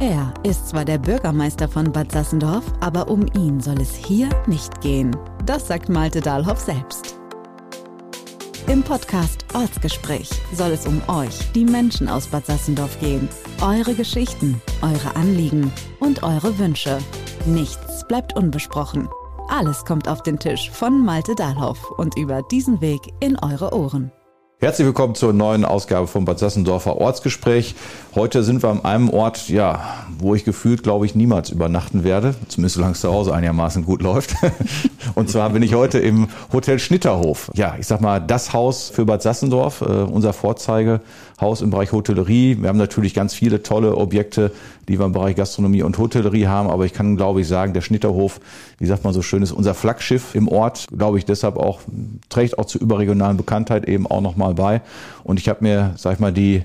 Er ist zwar der Bürgermeister von Bad Sassendorf, aber um ihn soll es hier nicht gehen. Das sagt Malte Dahlhoff selbst. Im Podcast Ortsgespräch soll es um euch, die Menschen aus Bad Sassendorf, gehen. Eure Geschichten, eure Anliegen und eure Wünsche. Nichts bleibt unbesprochen. Alles kommt auf den Tisch von Malte Dahlhoff und über diesen Weg in eure Ohren. Herzlich willkommen zur neuen Ausgabe vom Bad Sassendorfer Ortsgespräch. Heute sind wir an einem Ort, ja, wo ich gefühlt, glaube ich, niemals übernachten werde. Zumindest solange es zu Hause einigermaßen gut läuft. Und zwar bin ich heute im Hotel Schnitterhof. Ja, ich sag mal, das Haus für Bad Sassendorf, unser Vorzeigehaus im Bereich Hotellerie. Wir haben natürlich ganz viele tolle Objekte, die wir im Bereich Gastronomie und Hotellerie haben. Aber ich kann, glaube ich, sagen, der Schnitterhof, wie sagt man so schön, ist unser Flaggschiff im Ort. Glaube ich, deshalb auch, trägt auch zur überregionalen Bekanntheit eben auch nochmal bei. Und ich habe mir, sag ich mal, die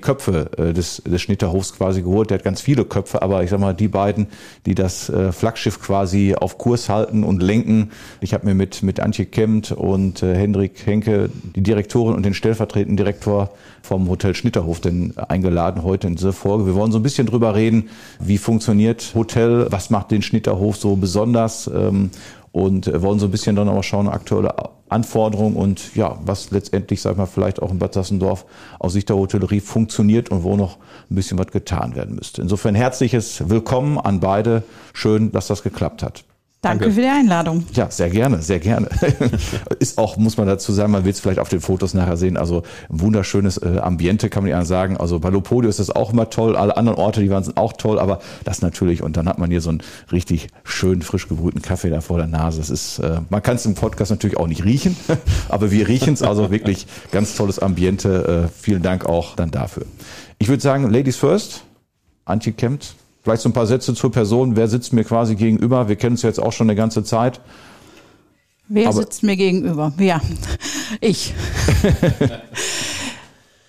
Köpfe des Schnitterhofs quasi geholt. Der hat ganz viele Köpfe, aber ich sag mal, die beiden, die das Flaggschiff quasi auf Kurs halten und lenken. Ich habe mir mit Antje Kempt und Hendrik Henke, die Direktorin und den stellvertretenden Direktor vom Hotel Schnitterhof, denn eingeladen heute in diese Folge. Wir wollen so ein bisschen drüber reden, wie funktioniert Hotel, was macht den Schnitterhof so besonders, und wollen so ein bisschen dann aber schauen, aktuelle Anforderungen und ja, was letztendlich, sag ich mal, vielleicht auch in Bad Sassendorf aus Sicht der Hotellerie funktioniert und wo noch ein bisschen was getan werden müsste. Insofern herzliches Willkommen an beide. Schön, dass das geklappt hat. Danke für die Einladung. Ja, sehr gerne, sehr gerne. Ist auch, muss man dazu sagen, man wird es vielleicht auf den Fotos nachher sehen, also ein wunderschönes Ambiente, kann man ja sagen. Also bei Lopodio ist das auch immer toll, alle anderen Orte, die waren, sind auch toll, aber das natürlich, und dann hat man hier so einen richtig schönen, frisch gebrühten Kaffee da vor der Nase. Das ist, man kann es im Podcast natürlich auch nicht riechen, aber wir riechen es, also wirklich ganz tolles Ambiente. Vielen Dank auch dann dafür. Ich würde sagen, Ladies first, Antje Kempt. Vielleicht so ein paar Sätze zur Person. Wer sitzt mir quasi gegenüber? Wir kennen es ja jetzt auch schon eine ganze Zeit. Wer sitzt mir gegenüber? Ja, ich.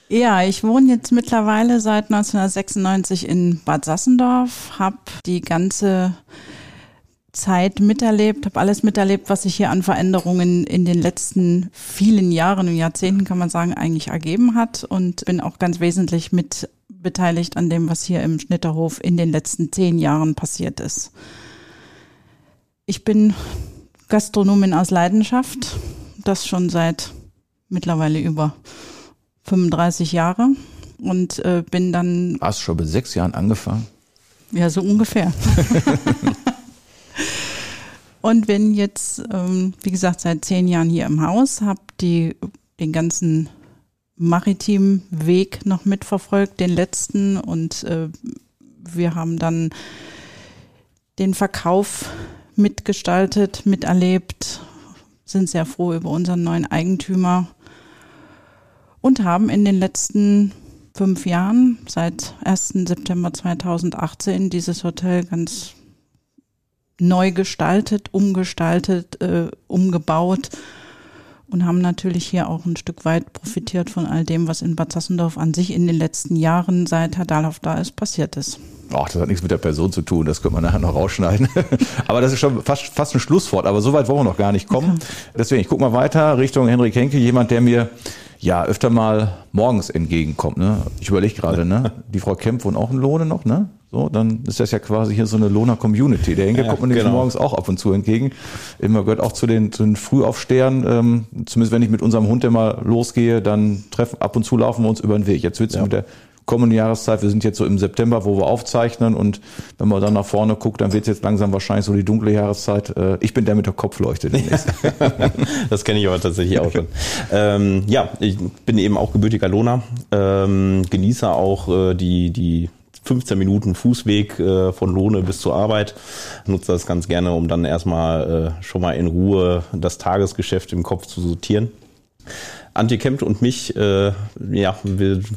Ja, ich wohne jetzt mittlerweile seit 1996 in Bad Sassendorf, habe die ganze Zeit miterlebt, habe alles miterlebt, was sich hier an Veränderungen in den letzten vielen Jahren und Jahrzehnten, kann man sagen, eigentlich ergeben hat, und bin auch ganz wesentlich mit beteiligt an dem, was hier im Schnitterhof in den letzten 10 Jahren passiert ist. Ich bin Gastronomin aus Leidenschaft, das schon seit mittlerweile über 35 Jahre und bin dann... Hast du schon mit 6 Jahren angefangen? Ja, so ungefähr. Und bin jetzt, wie gesagt, seit 10 Jahren hier im Haus, habe den ganzen maritimen Weg noch mitverfolgt, den letzten, und wir haben dann den Verkauf mitgestaltet, miterlebt, sind sehr froh über unseren neuen Eigentümer und haben in den letzten 5 Jahren, seit 1. September 2018, dieses Hotel ganz neu gestaltet, umgestaltet, umgebaut. Und haben natürlich hier auch ein Stück weit profitiert von all dem, was in Bad Sassendorf an sich in den letzten Jahren, seit Herr Dahlhoff da ist, passiert ist. Ach, das hat nichts mit der Person zu tun, das können wir nachher noch rausschneiden. Aber das ist schon fast ein Schlusswort, aber so weit wollen wir noch gar nicht kommen. Okay. Deswegen, ich gucke mal weiter Richtung Hendrik Henke, jemand, der mir ja öfter mal morgens entgegenkommt. Ne? Ich überlege gerade, ne? Die Frau Kemp wohnt auch in Lohne noch, ne? So, dann ist das ja quasi hier so eine Lohner-Community. Der Henke kommt mir nämlich morgens auch ab und zu entgegen. Immer gehört auch zu den Frühaufstehern. Zumindest wenn ich mit unserem Hund immer losgehe, dann ab und zu laufen wir uns über den Weg. Jetzt wird es mit der kommenden Jahreszeit, wir sind jetzt so im September, wo wir aufzeichnen, und wenn man dann nach vorne guckt, dann wird es jetzt langsam wahrscheinlich so die dunkle Jahreszeit. Ich bin der mit der Kopfleuchte. Das kenne ich aber tatsächlich auch schon. Ich bin eben auch gebürtiger Lohner, genieße auch die 15 Minuten Fußweg von Lohne bis zur Arbeit. Nutze das ganz gerne, um dann erstmal schon mal in Ruhe das Tagesgeschäft im Kopf zu sortieren. Antje Kempt und mich, wir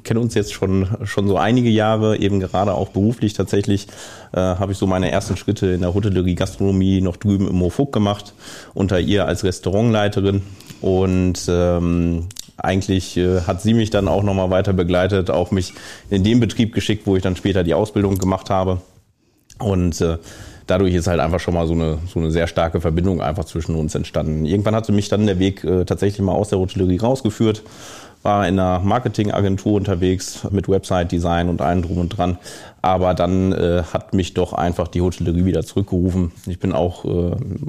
kennen uns jetzt schon so einige Jahre, eben gerade auch beruflich tatsächlich, habe ich so meine ersten Schritte in der Hotellerie, Gastronomie noch drüben im Hof Fug gemacht, unter ihr als Restaurantleiterin, und eigentlich hat sie mich dann auch nochmal weiter begleitet, auch mich in den Betrieb geschickt, wo ich dann später die Ausbildung gemacht habe, und dadurch ist halt einfach schon mal so eine sehr starke Verbindung einfach zwischen uns entstanden. Irgendwann hatte mich dann der Weg tatsächlich mal aus der Hotellerie rausgeführt, war in einer Marketingagentur unterwegs mit Website-Design und allem drum und dran. Aber dann hat mich doch einfach die Hotellerie wieder zurückgerufen. Ich bin auch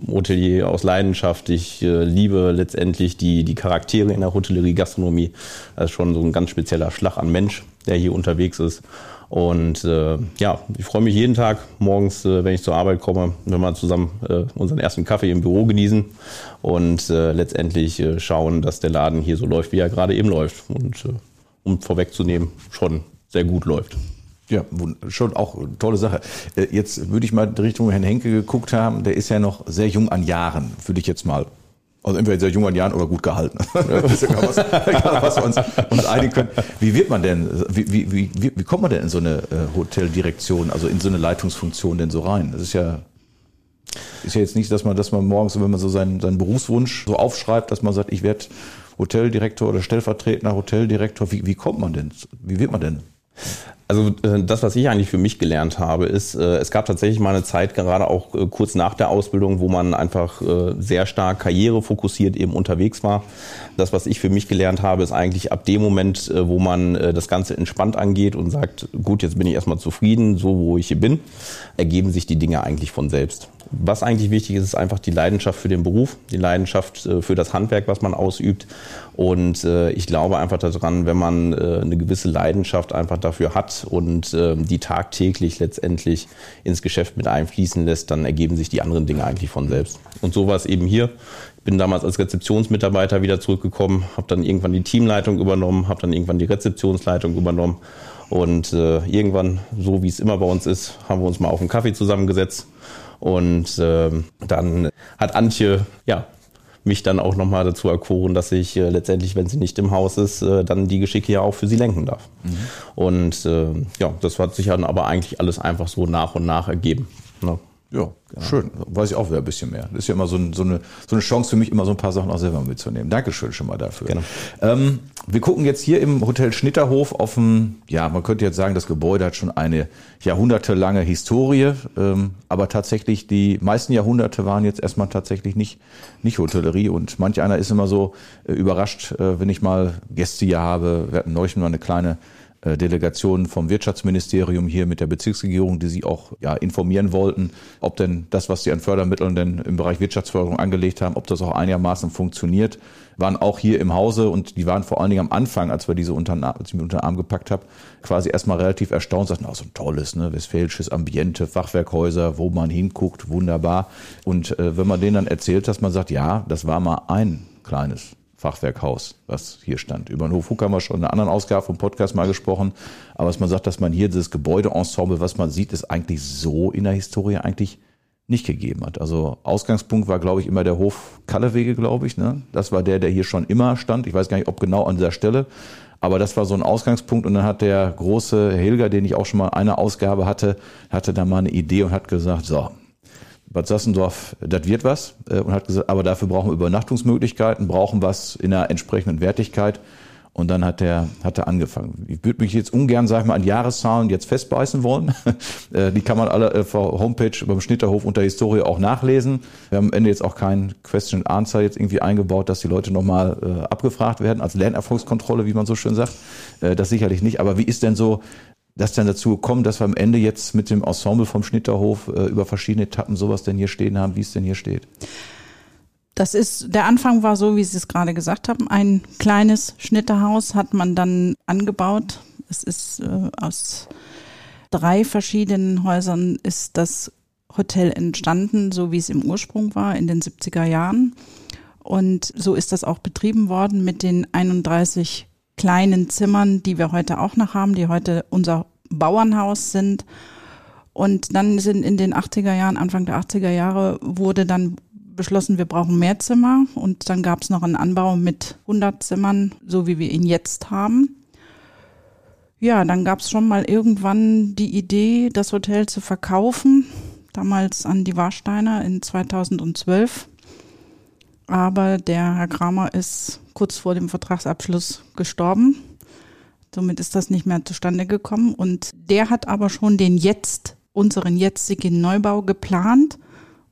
Hotelier aus Leidenschaft. Ich liebe letztendlich die Charaktere in der Hotellerie-Gastronomie. Das ist schon so ein ganz spezieller Schlag an Mensch, der hier unterwegs ist. Und ja, ich freue mich jeden Tag morgens, wenn ich zur Arbeit komme, wenn wir zusammen unseren ersten Kaffee im Büro genießen und letztendlich schauen, dass der Laden hier so läuft, wie er gerade eben läuft. Und um vorwegzunehmen, schon sehr gut läuft. Ja, schon auch eine tolle Sache. Jetzt würde ich mal in Richtung Herrn Henke geguckt haben. Der ist ja noch sehr jung an Jahren, würde ich jetzt mal. Also entweder sehr jung an Jahren oder gut gehalten. Das ist ja was wir uns einigen können. Wie wird man denn, wie kommt man denn in so eine Hoteldirektion, also in so eine Leitungsfunktion denn so rein? Das ist ja jetzt nicht, dass man morgens, wenn man so seinen Berufswunsch so aufschreibt, dass man sagt, ich werde Hoteldirektor oder stellvertretender Hoteldirektor. Wie kommt man denn? Wie wird man denn? Also das, was ich eigentlich für mich gelernt habe, ist, es gab tatsächlich mal eine Zeit, gerade auch kurz nach der Ausbildung, wo man einfach sehr stark karrierefokussiert eben unterwegs war. Das, was ich für mich gelernt habe, ist eigentlich ab dem Moment, wo man das Ganze entspannt angeht und sagt, gut, jetzt bin ich erstmal zufrieden, so wo ich hier bin, ergeben sich die Dinge eigentlich von selbst. Was eigentlich wichtig ist, ist einfach die Leidenschaft für den Beruf, die Leidenschaft für das Handwerk, was man ausübt. Und ich glaube einfach daran, wenn man eine gewisse Leidenschaft einfach dafür hat und die tagtäglich letztendlich ins Geschäft mit einfließen lässt, dann ergeben sich die anderen Dinge eigentlich von selbst. Und so war es eben hier. Ich bin damals als Rezeptionsmitarbeiter wieder zurückgekommen, habe dann irgendwann die Teamleitung übernommen, habe dann irgendwann die Rezeptionsleitung übernommen. Und irgendwann, so wie es immer bei uns ist, haben wir uns mal auf einen Kaffee zusammengesetzt. Und dann hat Antje mich dann auch nochmal dazu erkoren, dass ich letztendlich, wenn sie nicht im Haus ist, dann die Geschicke ja auch für sie lenken darf. Mhm. Und das hat sich dann aber eigentlich alles einfach so nach und nach ergeben. Ne? Ja, genau. Schön. Weiß ich auch wieder ein bisschen mehr. Das ist ja immer so eine Chance für mich, immer so ein paar Sachen auch selber mitzunehmen. Dankeschön schon mal dafür. Genau. Wir gucken jetzt hier im Hotel Schnitterhof auf ein, ja, man könnte jetzt sagen, das Gebäude hat schon eine jahrhundertelange Historie. Aber tatsächlich, die meisten Jahrhunderte waren jetzt erstmal tatsächlich nicht Hotellerie. Und manch einer ist immer so überrascht, wenn ich mal Gäste hier habe. Wir hatten neulich mal eine kleine Delegationen vom Wirtschaftsministerium hier mit der Bezirksregierung, die Sie auch informieren wollten, ob denn das, was Sie an Fördermitteln denn im Bereich Wirtschaftsförderung angelegt haben, ob das auch einigermaßen funktioniert, waren auch hier im Hause und die waren vor allen Dingen am Anfang, als wir diese unter den Arm gepackt haben, quasi erstmal relativ erstaunt, sagten, so ein tolles, westfälisches Ambiente, Fachwerkhäuser, wo man hinguckt, wunderbar. Und wenn man denen dann erzählt, dass man sagt, ja, das war mal ein kleines Fachwerkhaus, was hier stand. Über den Hof Fug haben wir schon in einer anderen Ausgabe vom Podcast mal gesprochen. Aber was man sagt, dass man hier dieses Gebäudeensemble, was man sieht, ist eigentlich so in der Historie eigentlich nicht gegeben hat. Also Ausgangspunkt war, glaube ich, immer der Hof Kallewege, glaube ich. Ne? Das war der hier schon immer stand. Ich weiß gar nicht, ob genau an dieser Stelle. Aber das war so ein Ausgangspunkt. Und dann hat der große Helga, den ich auch schon mal in einer Ausgabe hatte da mal eine Idee und hat gesagt, so, Bad Sassendorf, das wird was, und hat gesagt, aber dafür brauchen wir Übernachtungsmöglichkeiten, brauchen was in einer entsprechenden Wertigkeit. Und dann hat er angefangen. Ich würde mich jetzt ungern, sag ich mal, an Jahreszahlen jetzt festbeißen wollen. Die kann man alle auf der Homepage beim Schnitterhof unter Historie auch nachlesen. Wir haben am Ende jetzt auch kein Question and Answer jetzt irgendwie eingebaut, dass die Leute nochmal abgefragt werden als Lernerfolgskontrolle, wie man so schön sagt. Das sicherlich nicht. Aber wie ist denn so das dann dazu gekommen, dass wir am Ende jetzt mit dem Ensemble vom Schnitterhof über verschiedene Etappen sowas denn hier stehen haben, wie es denn hier steht? Das ist, der Anfang war so, wie Sie es gerade gesagt haben, ein kleines Schnitterhaus hat man dann angebaut. Es ist aus 3 verschiedenen Häusern ist das Hotel entstanden, so wie es im Ursprung war in den 70er Jahren. Und so ist das auch betrieben worden mit den 31 kleinen Zimmern, die wir heute auch noch haben, die heute unser Bauernhaus sind. Und dann sind in den 80er Jahren, Anfang der 80er Jahre, wurde dann beschlossen, wir brauchen mehr Zimmer. Und dann gab es noch einen Anbau mit 100 Zimmern, so wie wir ihn jetzt haben. Ja, dann gab es schon mal irgendwann die Idee, das Hotel zu verkaufen, damals an die Warsteiner in 2012. Aber der Herr Kramer ist kurz vor dem Vertragsabschluss gestorben. Somit ist das nicht mehr zustande gekommen. Und der hat aber schon unseren jetzigen Neubau geplant.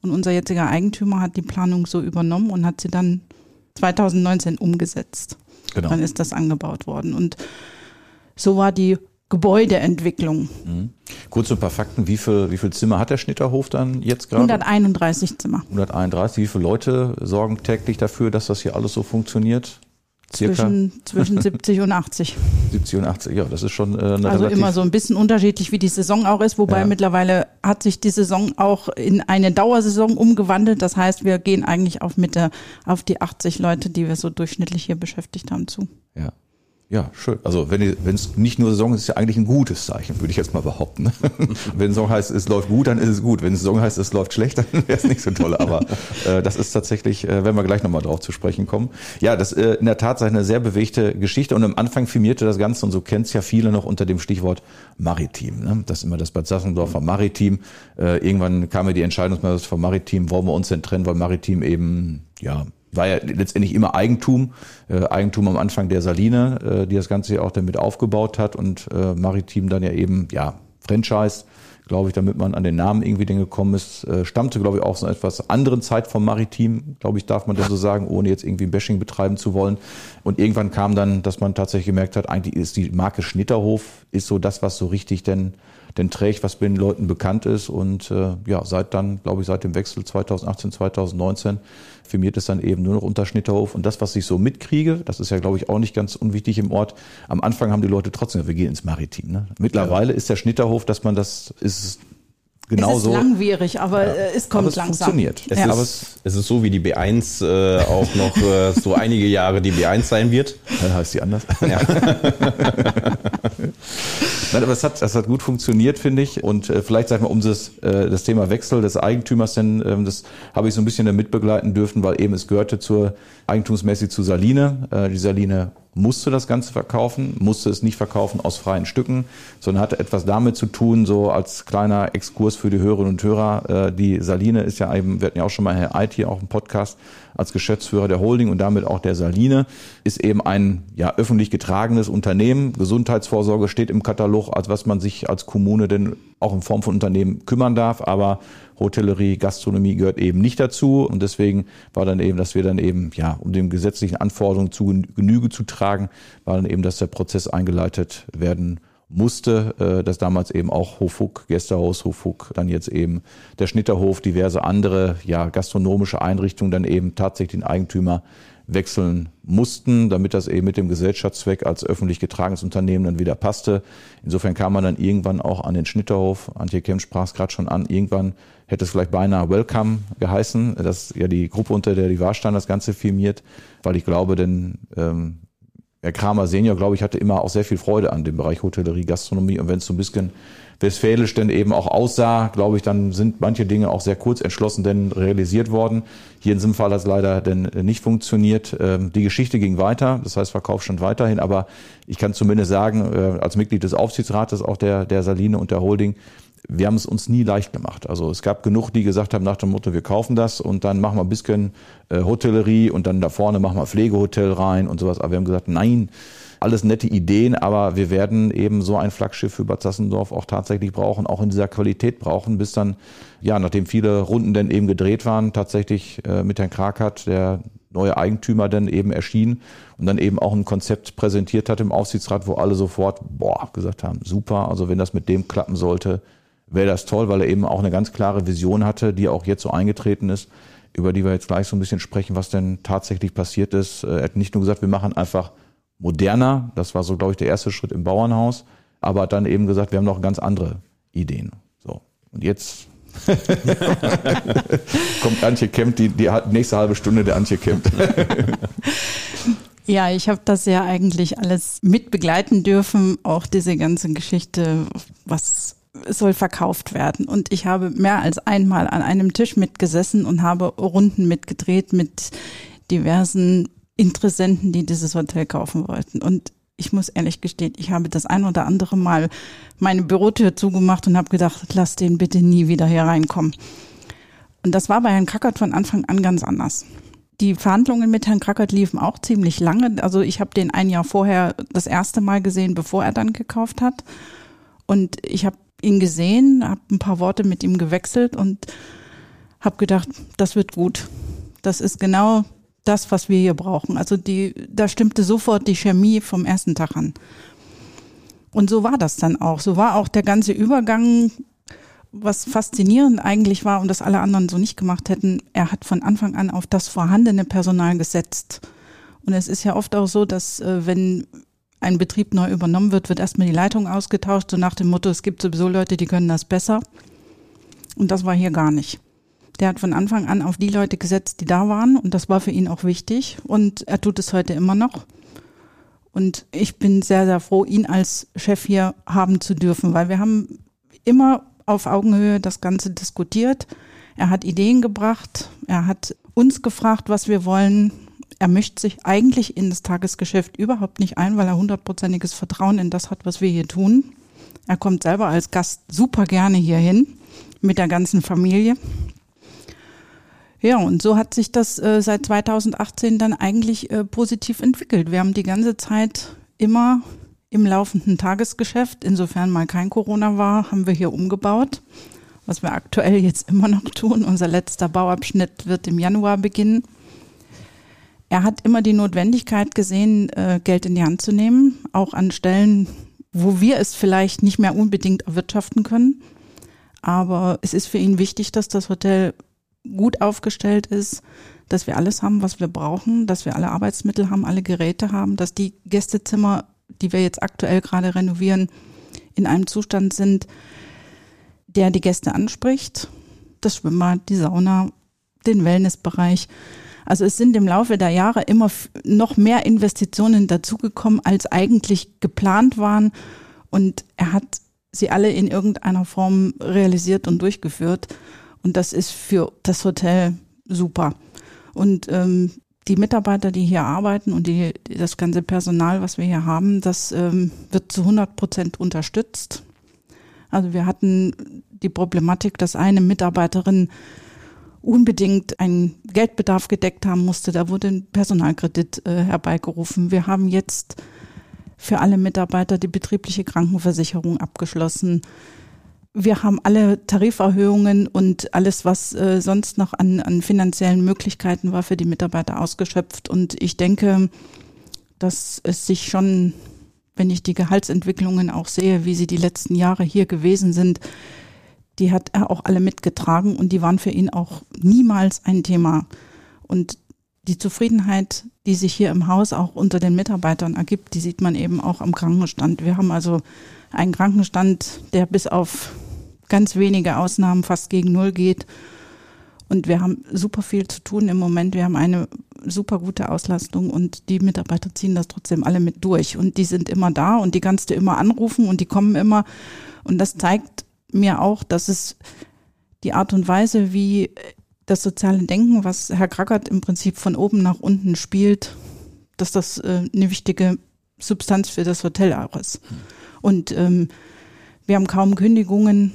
Und unser jetziger Eigentümer hat die Planung so übernommen und hat sie dann 2019 umgesetzt. Genau. Dann ist das angebaut worden. Und so war die Gebäudeentwicklung. Mhm. Kurz ein paar Fakten. Wie viel Zimmer hat der Schnitterhof dann jetzt gerade? 131 Zimmer. 131. Wie viele Leute sorgen täglich dafür, dass das hier alles so funktioniert? Circa? Zwischen 70 und 80. 70 und 80, ja, das ist schon eine also immer so ein bisschen unterschiedlich, wie die Saison auch ist, wobei mittlerweile hat sich die Saison auch in eine Dauersaison umgewandelt. Das heißt, wir gehen eigentlich auf die 80 Leute, die wir so durchschnittlich hier beschäftigt haben, zu. Ja. Ja, schön. Also wenn es nicht nur Saison ist, ist ja eigentlich ein gutes Zeichen, würde ich jetzt mal behaupten. Wenn Saison heißt, es läuft gut, dann ist es gut. Wenn Saison heißt, es läuft schlecht, dann wäre es nicht so toll. Aber das ist tatsächlich, wenn wir gleich nochmal drauf zu sprechen kommen. Ja, das in der Tat eine sehr bewegte Geschichte. Und am Anfang firmierte das Ganze, und so kennt es ja viele noch, unter dem Stichwort Maritim. Ne? Das ist immer das Bad Sassendorfer Maritim. Irgendwann kam mir die Entscheidung, dass vom Maritim, wollen wir uns denn trennen, weil Maritim eben, ja, war ja letztendlich immer Eigentum am Anfang der Saline, die das Ganze ja auch damit aufgebaut hat, und Maritim dann ja eben, ja, Franchise, glaube ich, damit man an den Namen irgendwie denn gekommen ist, stammte, glaube ich, auch so einer etwas anderen Zeit vom Maritim, glaube ich, darf man das so sagen, ohne jetzt irgendwie ein Bashing betreiben zu wollen. Und irgendwann kam dann, dass man tatsächlich gemerkt hat, eigentlich ist die Marke Schnitterhof ist so das, was so richtig denn trägt, was bei den Leuten bekannt ist. Und ja, seit dem Wechsel 2018, 2019 firmiert es dann eben nur noch unter Schnitterhof. Und das, was ich so mitkriege, das ist ja, glaube ich, auch nicht ganz unwichtig im Ort. Am Anfang haben die Leute trotzdem, wir gehen ins Maritim. Ne? Mittlerweile ist der Schnitterhof, dass man das ist. Genau, es ist langwierig, aber es kommt langsam. Funktioniert. Es ist so wie die B1 auch noch so einige Jahre die B1 sein wird. Dann heißt die anders. Ja. Nein, aber es hat gut funktioniert, finde ich. Und vielleicht, sag ich mal, um das Thema Wechsel des Eigentümers, denn das habe ich so ein bisschen damit begleiten dürfen, weil eben es gehörte eigentumsmäßig zu Saline. Die Saline musste das Ganze verkaufen, musste es nicht verkaufen aus freien Stücken, sondern hatte etwas damit zu tun, so als kleiner Exkurs für die Hörerinnen und Hörer. Die Saline ist ja eben, wir hatten ja auch schon mal Herr Eid hier auch im Podcast als Geschäftsführer der Holding und damit auch der Saline, ist eben ein öffentlich getragenes Unternehmen. Gesundheitsvorsorge steht im Katalog, als was man sich als Kommune denn auch in Form von Unternehmen kümmern darf, aber Hotellerie, Gastronomie gehört eben nicht dazu, und deswegen war dann eben, dass wir dann eben, um den gesetzlichen Anforderungen zu Genüge zu tragen, war dann eben, dass der Prozess eingeleitet werden musste, dass damals eben auch Hof Fug, Gästehaus Hof Fug, dann jetzt eben der Schnitterhof, diverse andere, gastronomische Einrichtungen dann eben tatsächlich den Eigentümer wechseln mussten, damit das eben mit dem Gesellschaftszweck als öffentlich getragenes Unternehmen dann wieder passte. Insofern kam man dann irgendwann auch an den Schnitterhof. Antje Kempt sprach es gerade schon an. Irgendwann hätte es vielleicht beinahe Welcome geheißen, dass ja die Gruppe, unter der die Warsteiner das Ganze firmiert, weil ich glaube, Herr Kramer Senior, glaube ich, hatte immer auch sehr viel Freude an dem Bereich Hotellerie, Gastronomie, und wenn es so ein bisschen westfälisch denn eben auch aussah, glaube ich, dann sind manche Dinge auch sehr kurz entschlossen denn realisiert worden. Hier in diesem Fall hat es leider denn nicht funktioniert. Die Geschichte ging weiter, das heißt, Verkauf stand weiterhin, aber ich kann zumindest sagen, als Mitglied des Aufsichtsrates auch der Saline und der Holding, wir haben es uns nie leicht gemacht. Also es gab genug, die gesagt haben nach dem Motto, wir kaufen das und dann machen wir ein bisschen Hotellerie und dann da vorne machen wir Pflegehotel rein und sowas. Aber wir haben gesagt, nein, alles nette Ideen, aber wir werden eben so ein Flaggschiff für Bad Sassendorf auch tatsächlich brauchen, auch in dieser Qualität brauchen, bis dann, nachdem viele Runden dann eben gedreht waren, tatsächlich mit Herrn Krakert, der neue Eigentümer dann eben erschien und dann eben auch ein Konzept präsentiert hat im Aufsichtsrat, wo alle sofort gesagt haben, super, also wenn das mit dem klappen sollte, wäre das toll, weil er eben auch eine ganz klare Vision hatte, die auch jetzt so eingetreten ist, über die wir jetzt gleich so ein bisschen sprechen, was denn tatsächlich passiert ist. Er hat nicht nur gesagt, wir machen einfach moderner, das war so, glaube ich, der erste Schritt im Bauernhaus, aber hat dann eben gesagt, wir haben noch ganz andere Ideen. So, und jetzt kommt Antje Kempt, die nächste halbe Stunde der Antje Kempt. Ja, ich habe das ja eigentlich alles mitbegleiten dürfen, auch diese ganze Geschichte, es soll verkauft werden, und ich habe mehr als einmal an einem Tisch mitgesessen und habe Runden mitgedreht mit diversen Interessenten, die dieses Hotel kaufen wollten, und ich muss ehrlich gestehen, ich habe das ein oder andere Mal meine Bürotür zugemacht und habe gedacht, lass den bitte nie wieder hier reinkommen, und das war bei Herrn Krakert von Anfang an ganz anders. Die Verhandlungen mit Herrn Krakert liefen auch ziemlich lange, also ich habe den ein Jahr vorher das erste Mal gesehen, bevor er dann gekauft hat, und ich habe ihn gesehen, habe ein paar Worte mit ihm gewechselt und habe gedacht, das wird gut. Das ist genau das, was wir hier brauchen. Also da stimmte sofort die Chemie vom ersten Tag an. Und so war das dann auch. So war auch der ganze Übergang, was faszinierend eigentlich war und das alle anderen so nicht gemacht hätten. Er hat von Anfang an auf das vorhandene Personal gesetzt. Und es ist ja oft auch so, dass wenn ein Betrieb neu übernommen wird, wird erstmal die Leitung ausgetauscht, so nach dem Motto, es gibt sowieso Leute, die können das besser. Und das war hier gar nicht. Der hat von Anfang an auf die Leute gesetzt, die da waren, und das war für ihn auch wichtig, und er tut es heute immer noch. Und ich bin sehr, sehr froh, ihn als Chef hier haben zu dürfen, weil wir haben immer auf Augenhöhe das Ganze diskutiert. Er hat Ideen gebracht, er hat uns gefragt, was wir wollen. Er mischt sich eigentlich in das Tagesgeschäft überhaupt nicht ein, weil er 100%iges Vertrauen in das hat, was wir hier tun. Er kommt selber als Gast super gerne hierhin mit der ganzen Familie. Ja, und so hat sich das seit 2018 dann eigentlich positiv entwickelt. Wir haben die ganze Zeit immer im laufenden Tagesgeschäft, insofern mal kein Corona war, haben wir hier umgebaut, was wir aktuell jetzt immer noch tun. Unser letzter Bauabschnitt wird im Januar beginnen. Er hat immer die Notwendigkeit gesehen, Geld in die Hand zu nehmen, auch an Stellen, wo wir es vielleicht nicht mehr unbedingt erwirtschaften können. Aber es ist für ihn wichtig, dass das Hotel gut aufgestellt ist, dass wir alles haben, was wir brauchen, dass wir alle Arbeitsmittel haben, alle Geräte haben, dass die Gästezimmer, die wir jetzt aktuell gerade renovieren, in einem Zustand sind, der die Gäste anspricht. Das Schwimmbad, die Sauna, den Wellnessbereich. Also es sind im Laufe der Jahre immer noch mehr Investitionen dazugekommen, als eigentlich geplant waren. Und er hat sie alle in irgendeiner Form realisiert und durchgeführt. Und das ist für das Hotel super. Und die Mitarbeiter, die hier arbeiten und das ganze Personal, was wir hier haben, das wird zu 100% unterstützt. Also wir hatten die Problematik, dass eine Mitarbeiterin unbedingt einen Geldbedarf gedeckt haben musste. Da wurde ein Personalkredit herbeigerufen. Wir haben jetzt für alle Mitarbeiter die betriebliche Krankenversicherung abgeschlossen. Wir haben alle Tariferhöhungen und alles, was sonst noch an finanziellen Möglichkeiten war, für die Mitarbeiter ausgeschöpft. Und ich denke, dass es sich schon, wenn ich die Gehaltsentwicklungen auch sehe, wie sie die letzten Jahre hier gewesen sind, die hat er auch alle mitgetragen und die waren für ihn auch niemals ein Thema. Und die Zufriedenheit, die sich hier im Haus auch unter den Mitarbeitern ergibt, die sieht man eben auch am Krankenstand. Wir haben also einen Krankenstand, der bis auf ganz wenige Ausnahmen fast gegen Null geht. Und wir haben super viel zu tun im Moment. Wir haben eine super gute Auslastung und die Mitarbeiter ziehen das trotzdem alle mit durch. Und die sind immer da und die kannst du immer anrufen und die kommen immer. Und das zeigt mir auch, dass es die Art und Weise, wie das soziale Denken, was Herr Krakert im Prinzip von oben nach unten spielt, dass das eine wichtige Substanz für das Hotel auch ist. Und wir haben kaum Kündigungen.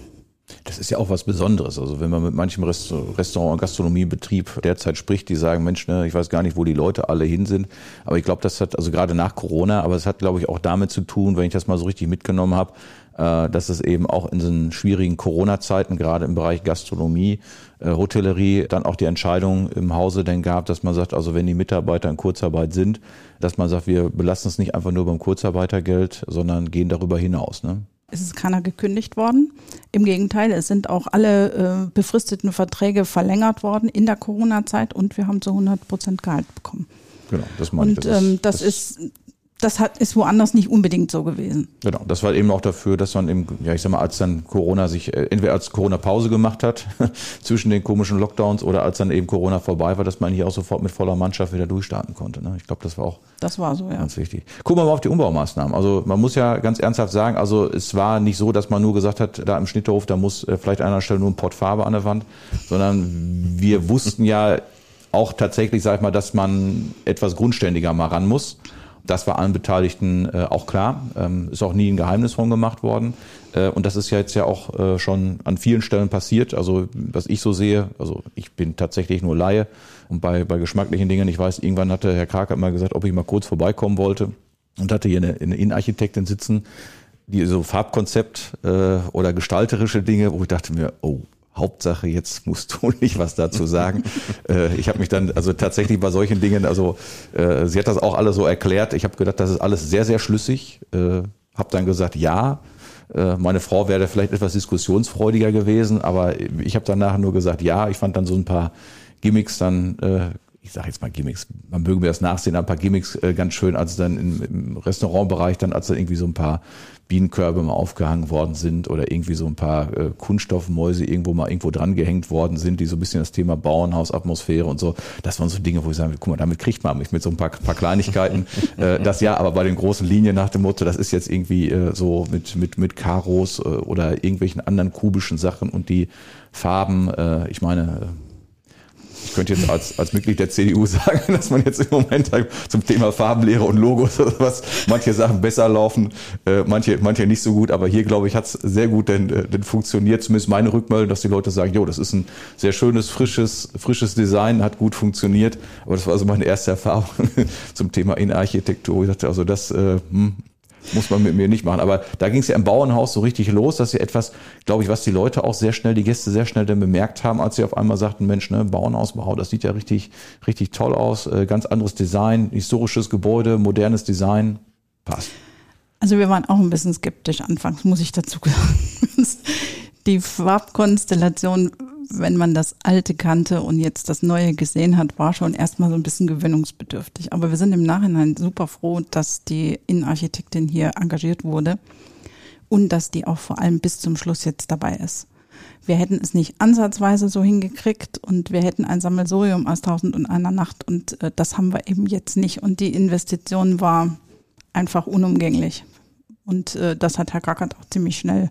Das ist ja auch was Besonderes. Also wenn man mit manchem Restaurant- und Gastronomiebetrieb derzeit spricht, die sagen, Mensch, ne, ich weiß gar nicht, wo die Leute alle hin sind. Aber ich glaube, das hat, also gerade nach Corona, aber es hat, glaube ich, auch damit zu tun, wenn ich das mal so richtig mitgenommen habe, dass es eben auch in diesen schwierigen Corona-Zeiten, gerade im Bereich Gastronomie, Hotellerie, dann auch die Entscheidung im Hause denn gab, dass man sagt, also wenn die Mitarbeiter in Kurzarbeit sind, dass man sagt, wir belassen es nicht einfach nur beim Kurzarbeitergeld, sondern gehen darüber hinaus. Ne? Es ist keiner gekündigt worden. Im Gegenteil, es sind auch alle befristeten Verträge verlängert worden in der Corona-Zeit und wir haben zu 100% Gehalt bekommen. Genau, das meine ich. Und das ist woanders nicht unbedingt so gewesen. Genau, das war eben auch dafür, dass man eben, ja ich sag mal, als dann Corona sich, entweder als Corona Pause gemacht hat zwischen den komischen Lockdowns oder als dann eben Corona vorbei war, dass man hier auch sofort mit voller Mannschaft wieder durchstarten konnte. Ne? Ich glaube, das war auch ganz wichtig. Gucken wir mal auf die Umbaumaßnahmen. Also man muss ja ganz ernsthaft sagen, also es war nicht so, dass man nur gesagt hat, da im Schnitterhof, da muss vielleicht an einer Stelle nur ein Pott Farbe an der Wand, sondern wir wussten ja auch tatsächlich, sag ich mal, dass man etwas grundständiger mal ran muss. Das war allen Beteiligten auch klar, ist auch nie ein Geheimnis von gemacht worden und das ist ja jetzt ja auch schon an vielen Stellen passiert, also was ich so sehe, also ich bin tatsächlich nur Laie und bei geschmacklichen Dingen, ich weiß, irgendwann hatte Herr Karg mal gesagt, ob ich mal kurz vorbeikommen wollte und hatte hier eine Innenarchitektin sitzen, die so Farbkonzept oder gestalterische Dinge, wo ich dachte mir, oh, Hauptsache, jetzt musst du nicht was dazu sagen. Ich habe mich dann also tatsächlich bei solchen Dingen, also sie hat das auch alles so erklärt. Ich habe gedacht, das ist alles sehr, sehr schlüssig. Habe dann gesagt, ja, meine Frau wäre vielleicht etwas diskussionsfreudiger gewesen, aber ich habe danach nur gesagt, ja, ich fand dann so ein paar Gimmicks dann, ich sage jetzt mal Gimmicks, man möge mir das nachsehen, ein paar Gimmicks ganz schön, als dann im Restaurantbereich dann, als dann irgendwie so ein paar Bienenkörbe mal aufgehangen worden sind oder irgendwie so ein paar Kunststoffmäuse irgendwo dran gehängt worden sind, die so ein bisschen das Thema Bauernhausatmosphäre und so. Das waren so Dinge, wo ich sage, guck mal, damit kriegt man mich mit so ein paar Kleinigkeiten. Das ja, aber bei den großen Linien nach dem Motto, das ist jetzt irgendwie so mit Karos oder irgendwelchen anderen kubischen Sachen und die Farben, ich meine, ich könnte jetzt als Mitglied der CDU sagen, dass man jetzt im Moment zum Thema Farbenlehre und Logos oder was, manche Sachen besser laufen, manche nicht so gut, aber hier, glaube ich, hat es sehr gut denn funktioniert, zumindest meine Rückmeldung, dass die Leute sagen, jo, das ist ein sehr schönes, frisches Design, hat gut funktioniert, aber das war also meine erste Erfahrung zum Thema Innenarchitektur. Ich dachte, also das muss man mit mir nicht machen. Aber da ging es ja im Bauernhaus so richtig los, dass ja etwas, glaube ich, was die Leute auch sehr schnell, die Gäste sehr schnell dann bemerkt haben, als sie auf einmal sagten, Mensch, ne, Bauernhausbau, das sieht ja richtig, richtig toll aus, ganz anderes Design, historisches Gebäude, modernes Design, passt. Also wir waren auch ein bisschen skeptisch anfangs, muss ich dazu sagen. Die Farbkonstellation, wenn man das Alte kannte und jetzt das Neue gesehen hat, war schon erstmal so ein bisschen gewöhnungsbedürftig. Aber wir sind im Nachhinein super froh, dass die Innenarchitektin hier engagiert wurde und dass die auch vor allem bis zum Schluss jetzt dabei ist. Wir hätten es nicht ansatzweise so hingekriegt und wir hätten ein Sammelsurium aus 1001 Nacht und das haben wir eben jetzt nicht. Und die Investition war einfach unumgänglich. Und das hat Herr Krakert auch ziemlich schnell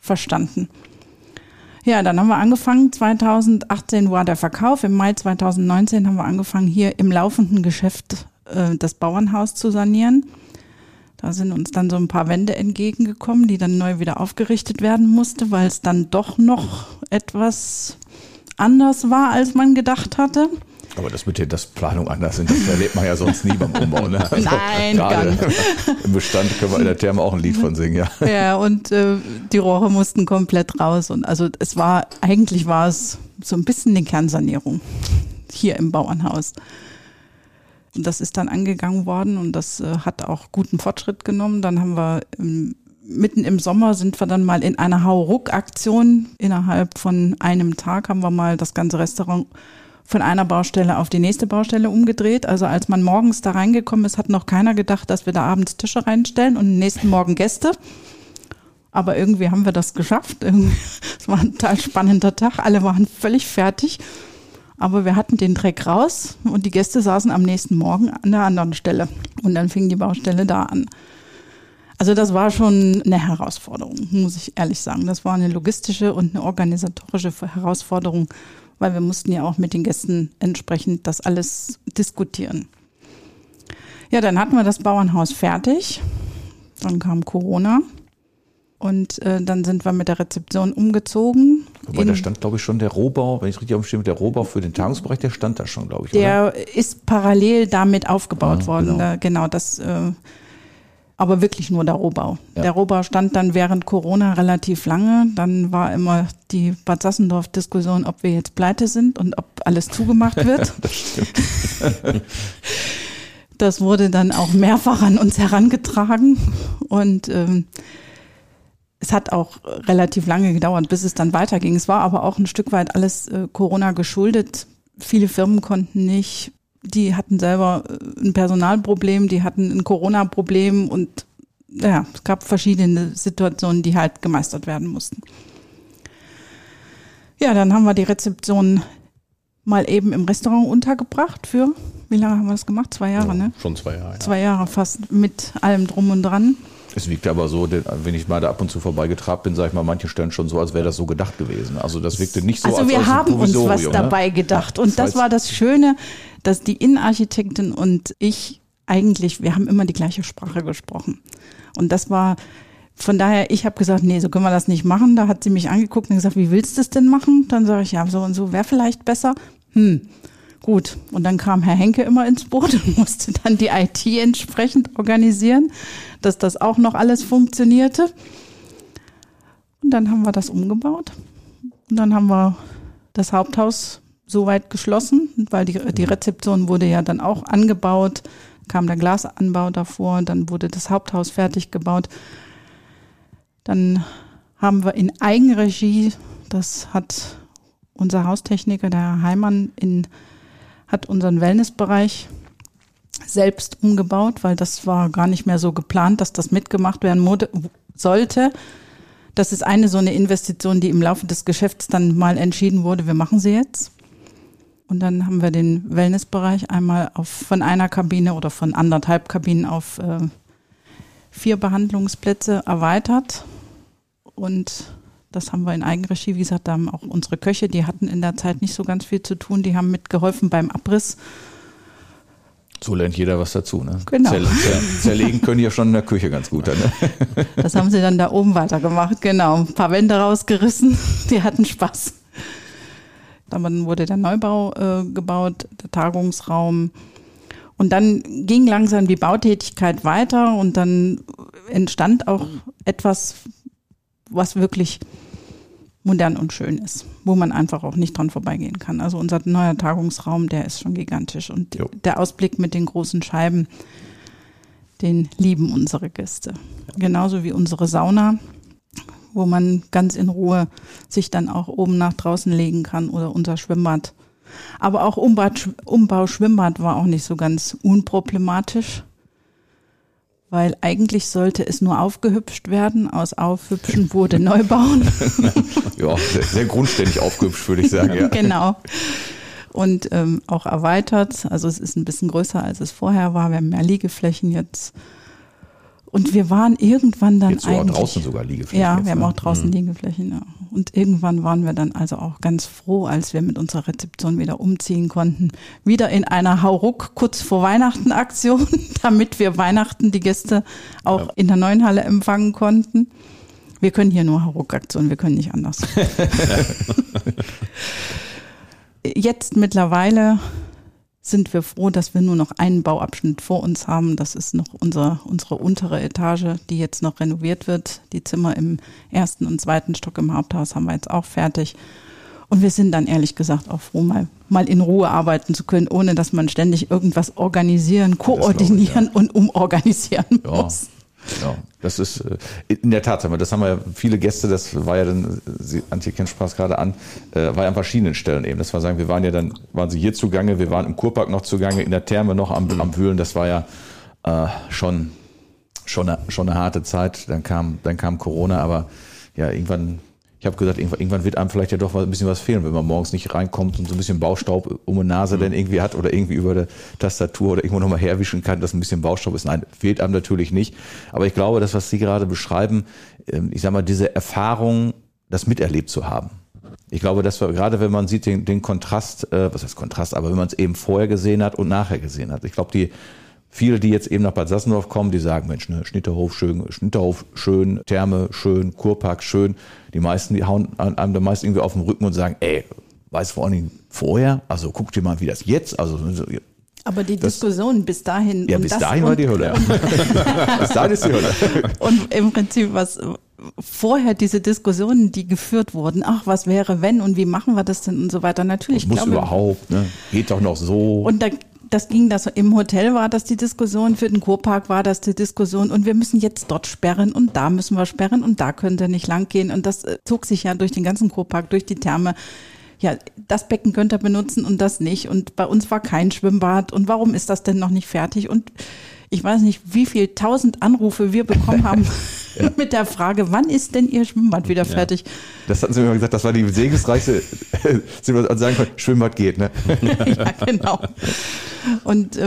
verstanden. Ja, dann haben wir angefangen, 2018 war der Verkauf, im Mai 2019 haben wir angefangen, hier im laufenden Geschäft das Bauernhaus zu sanieren. Da sind uns dann so ein paar Wände entgegengekommen, die dann neu wieder aufgerichtet werden musste, weil es dann doch noch etwas anders war, als man gedacht hatte. Aber das mit der Planung anders sind, das erlebt man ja sonst nie beim Umbau. Ne? Also nein, gar nicht. Im Bestand können wir in der Therme auch ein Lied von singen, ja. Ja, und die Rohre mussten komplett raus. Und also es war so ein bisschen eine Kernsanierung hier im Bauernhaus. Und das ist dann angegangen worden und das hat auch guten Fortschritt genommen. Dann haben wir mitten im Sommer sind wir dann mal in einer Hauruck-Aktion. Innerhalb von einem Tag haben wir mal das ganze Restaurant von einer Baustelle auf die nächste Baustelle umgedreht. Also als man morgens da reingekommen ist, hat noch keiner gedacht, dass wir da abends Tische reinstellen und am nächsten Morgen Gäste. Aber irgendwie haben wir das geschafft. Es war ein total spannender Tag. Alle waren völlig fertig. Aber wir hatten den Dreck raus und die Gäste saßen am nächsten Morgen an der anderen Stelle. Und dann fing die Baustelle da an. Also das war schon eine Herausforderung, muss ich ehrlich sagen. Das war eine logistische und eine organisatorische Herausforderung, weil wir mussten ja auch mit den Gästen entsprechend das alles diskutieren. Ja, dann hatten wir das Bauernhaus fertig, dann kam Corona und dann sind wir mit der Rezeption umgezogen. Wobei da stand, glaube ich, schon der Rohbau, wenn ich richtig aufstehe, mit der Rohbau für den Tagungsbereich, der stand da schon, glaube ich, der oder? Ist parallel damit aufgebaut worden, genau, das... aber wirklich nur der Rohbau. Ja. Der Rohbau stand dann während Corona relativ lange. Dann war immer die Bad Sassendorf-Diskussion, ob wir jetzt pleite sind und ob alles zugemacht wird. Das stimmt. Das wurde dann auch mehrfach an uns herangetragen. Und es hat auch relativ lange gedauert, bis es dann weiterging. Es war aber auch ein Stück weit alles Corona geschuldet. Viele Firmen konnten nicht. Die hatten selber ein Personalproblem, die hatten ein Corona-Problem und ja, es gab verschiedene Situationen, die halt gemeistert werden mussten. Ja, dann haben wir die Rezeption mal eben im Restaurant untergebracht für, wie lange haben wir das gemacht? 2 Jahre, ja, ne? Schon 2 Jahre. Ja. 2 Jahre fast mit allem drum und dran. Es wirkt aber so, wenn ich mal da ab und zu vorbeigetrabt bin, sage ich mal, manche Stellen schon so, als wäre das so gedacht gewesen. Also das wirkte nicht so, als wäre das ein Provisorium. Also wir haben uns was dabei gedacht. Und das war das Schöne, dass die Innenarchitektin und ich eigentlich, wir haben immer die gleiche Sprache gesprochen. Und das war, von daher, ich habe gesagt, nee, so können wir das nicht machen. Da hat sie mich angeguckt und gesagt, wie willst du es denn machen? Dann sage ich, ja, so und so wäre vielleicht besser. Gut. Und dann kam Herr Henke immer ins Boot und musste dann die IT entsprechend organisieren, dass das auch noch alles funktionierte. Und dann haben wir das umgebaut. Und dann haben wir das Haupthaus soweit geschlossen, weil die Rezeption wurde ja dann auch angebaut, kam der Glasanbau davor, dann wurde das Haupthaus fertig gebaut. Dann haben wir in Eigenregie, das hat unser Haustechniker, der Herr Heimann, hat unseren Wellnessbereich selbst umgebaut, weil das war gar nicht mehr so geplant, dass das mitgemacht werden sollte. Das ist eine so eine Investition, die im Laufe des Geschäfts dann mal entschieden wurde, wir machen sie jetzt. Und dann haben wir den Wellnessbereich einmal von einer Kabine oder von 1,5 Kabinen auf 4 Behandlungsplätze erweitert. Und das haben wir in Eigenregie, wie gesagt, da haben auch unsere Köche, die hatten in der Zeit nicht so ganz viel zu tun, die haben mitgeholfen beim Abriss. So lernt jeder was dazu, ne? Genau. Zerlegen können die ja schon in der Küche ganz gut. Ne? Das haben sie dann da oben weitergemacht, genau. Ein paar Wände rausgerissen, die hatten Spaß. Dann wurde der Neubau gebaut, der Tagungsraum. Und dann ging langsam die Bautätigkeit weiter und dann entstand auch etwas, was wirklich modern und schön ist, wo man einfach auch nicht dran vorbeigehen kann. Also unser neuer Tagungsraum, der ist schon gigantisch. Und der Ausblick mit den großen Scheiben, den lieben unsere Gäste. Genauso wie unsere Sauna, wo man ganz in Ruhe sich dann auch oben nach draußen legen kann, oder unser Schwimmbad. Aber auch Umbau Schwimmbad war auch nicht so ganz unproblematisch, weil eigentlich sollte es nur aufgehübscht werden. Aus Aufhübschen wurde Neubauen. Ja, sehr grundständig aufgehübscht, würde ich sagen. Ja. Genau. Und auch erweitert. Also es ist ein bisschen größer, als es vorher war. Wir haben mehr Liegeflächen jetzt. Und wir waren irgendwann dann jetzt eigentlich draußen sogar Liegeflächen. Ja, wir haben auch draußen Liegeflächen. Ja. Und irgendwann waren wir dann also auch ganz froh, als wir mit unserer Rezeption wieder umziehen konnten. Wieder in einer Hauruck kurz vor Weihnachten Aktion, damit wir Weihnachten die Gäste auch in der neuen Halle empfangen konnten. Wir können hier nur Hauruck Aktion, wir können nicht anders. Jetzt mittlerweile sind wir froh, dass wir nur noch einen Bauabschnitt vor uns haben. Das ist noch unsere untere Etage, die jetzt noch renoviert wird. Die Zimmer im 1. und 2. Stock im Haupthaus haben wir jetzt auch fertig. Und wir sind dann ehrlich gesagt auch froh, mal in Ruhe arbeiten zu können, ohne dass man ständig irgendwas organisieren, koordinieren und umorganisieren muss. Genau, das ist in der Tat, das haben wir viele Gäste, das war ja dann, Antje Kempt sprach es gerade an, war ja an verschiedenen Stellen eben. Das war sagen, waren sie hier zugange, wir waren im Kurpark noch zugange, in der Therme noch am Wühlen, das war ja schon eine harte Zeit. Dann kam Corona, aber ja, irgendwann, ich habe gesagt, irgendwann wird einem vielleicht ja doch ein bisschen was fehlen, wenn man morgens nicht reinkommt und so ein bisschen Baustaub um die Nase dann irgendwie hat oder irgendwie über der Tastatur oder irgendwo nochmal herwischen kann, dass ein bisschen Baustaub ist. Nein, fehlt einem natürlich nicht. Aber ich glaube, das, was Sie gerade beschreiben, ich sag mal, diese Erfahrung, das miterlebt zu haben. Ich glaube, dass wir, gerade wenn man sieht den Kontrast, was heißt Kontrast, aber wenn man es eben vorher gesehen hat und nachher gesehen hat. Ich glaube, viele, die jetzt eben nach Bad Sassendorf kommen, die sagen, Mensch, ne, Schnitterhof schön, Therme schön, Kurpark schön. Die meisten, die hauen einem meisten irgendwie auf den Rücken und sagen, ey, weiß vor allen Dingen vorher, also guck dir mal, wie das jetzt, also. Aber die Diskussion bis dahin. Ja, bis dahin war die Hölle. Bis dahin ist die Hölle. Und im Prinzip, was vorher diese Diskussionen, die geführt wurden, ach, was wäre wenn und wie machen wir das denn und so weiter. Natürlich, muss überhaupt, ne? Geht doch noch so. Und das ging, das im Hotel war das die Diskussion, für den Kurpark war das die Diskussion und wir müssen jetzt dort sperren und da müssen wir sperren und da können wir nicht lang gehen. Und das zog sich ja durch den ganzen Kurpark, durch die Therme. Ja, das Becken könnt ihr benutzen und das nicht. Und bei uns war kein Schwimmbad und warum ist das denn noch nicht fertig? Und ich weiß nicht, wie viel 1000 Anrufe wir bekommen haben mit der Frage, wann ist denn Ihr Schwimmbad wieder fertig? Das hatten Sie mir mal gesagt, das war die segensreichste, sagen können, Schwimmbad geht, ne? Ja, genau. Und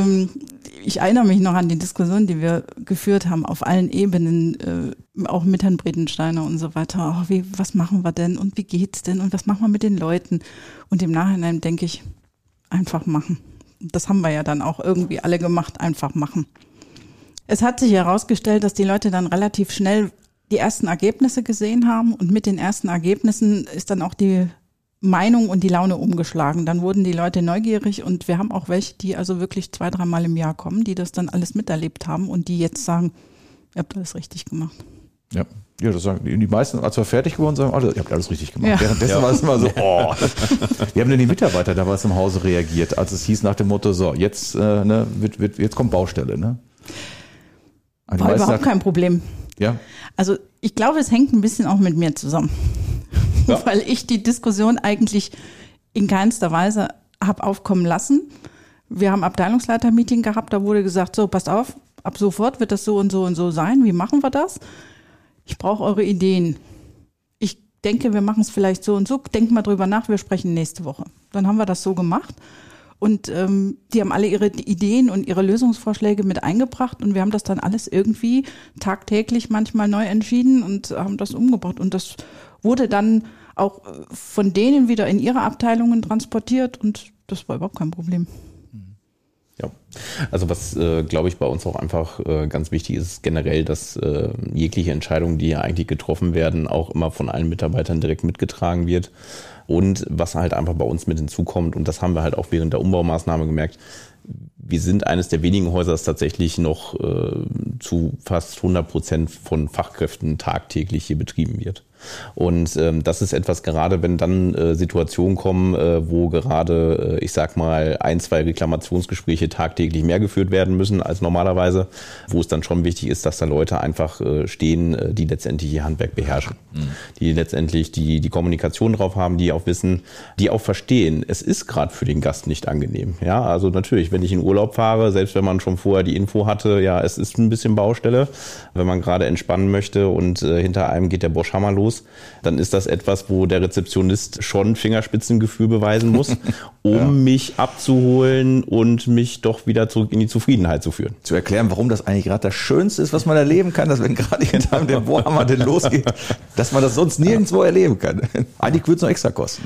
ich erinnere mich noch an die Diskussion, die wir geführt haben auf allen Ebenen, auch mit Herrn Bredensteiner und so weiter. Oh, was machen wir denn und wie geht's denn und was machen wir mit den Leuten? Und im Nachhinein denke ich, einfach machen. Das haben wir ja dann auch irgendwie alle gemacht, einfach machen. Es hat sich herausgestellt, dass die Leute dann relativ schnell die ersten Ergebnisse gesehen haben und mit den ersten Ergebnissen ist dann auch die Meinung und die Laune umgeschlagen. Dann wurden die Leute neugierig und wir haben auch welche, die also wirklich 2-3 Mal im Jahr kommen, die das dann alles miterlebt haben und die jetzt sagen, ihr habt alles richtig gemacht. Ja, Ja, das sagen die meisten, als wir fertig geworden sind, sagen, oh, ihr habt alles richtig gemacht. Ja. Währenddessen war es immer so, oh. Wie haben denn die Mitarbeiter damals im Hause reagiert, als es hieß nach dem Motto, so, jetzt, ne, jetzt kommt Baustelle, ne? Also war überhaupt kein Problem. Ja. Also ich glaube, es hängt ein bisschen auch mit mir zusammen. Ja. Weil ich die Diskussion eigentlich in keinster Weise habe aufkommen lassen. Wir haben Abteilungsleiter-Meeting gehabt, da wurde gesagt, so, passt auf, ab sofort wird das so und so und so sein. Wie machen wir das? Ich brauche eure Ideen. Ich denke, wir machen es vielleicht so und so. Denkt mal drüber nach, wir sprechen nächste Woche. Dann haben wir das so gemacht. Und die haben alle ihre Ideen und ihre Lösungsvorschläge mit eingebracht. Und wir haben das dann alles irgendwie tagtäglich manchmal neu entschieden und haben das umgebracht. Und das wurde dann auch von denen wieder in ihre Abteilungen transportiert. Und das war überhaupt kein Problem. Ja, also was, glaube ich, bei uns auch einfach ganz wichtig ist, generell, dass jegliche Entscheidungen, die ja eigentlich getroffen werden, auch immer von allen Mitarbeitern direkt mitgetragen wird. Und was halt einfach bei uns mit hinzukommt, und das haben wir halt auch während der Umbaumaßnahme gemerkt, wir sind eines der wenigen Häuser, das tatsächlich noch zu fast 100% von Fachkräften tagtäglich hier betrieben wird. Und das ist etwas, gerade wenn dann Situationen kommen, wo gerade, ich sag mal, 1, 2 Reklamationsgespräche tagtäglich mehr geführt werden müssen als normalerweise, wo es dann schon wichtig ist, dass da Leute einfach stehen, die letztendlich ihr Handwerk beherrschen, die letztendlich die Kommunikation drauf haben, die auch wissen, die auch verstehen, es ist gerade für den Gast nicht angenehm. Ja, also natürlich, wenn ich in Urlaub fahre, selbst wenn man schon vorher die Info hatte, ja, es ist ein bisschen Baustelle, wenn man gerade entspannen möchte und hinter einem geht der Boschhammer los, dann ist das etwas, wo der Rezeptionist schon Fingerspitzengefühl beweisen muss, um mich abzuholen und mich doch wieder zurück in die Zufriedenheit zu führen. Zu erklären, warum das eigentlich gerade das Schönste ist, was man erleben kann, dass wenn gerade hinter einem der Bohrhammer denn losgeht, dass man das sonst nirgendwo erleben kann. Eigentlich würde es noch extra kosten.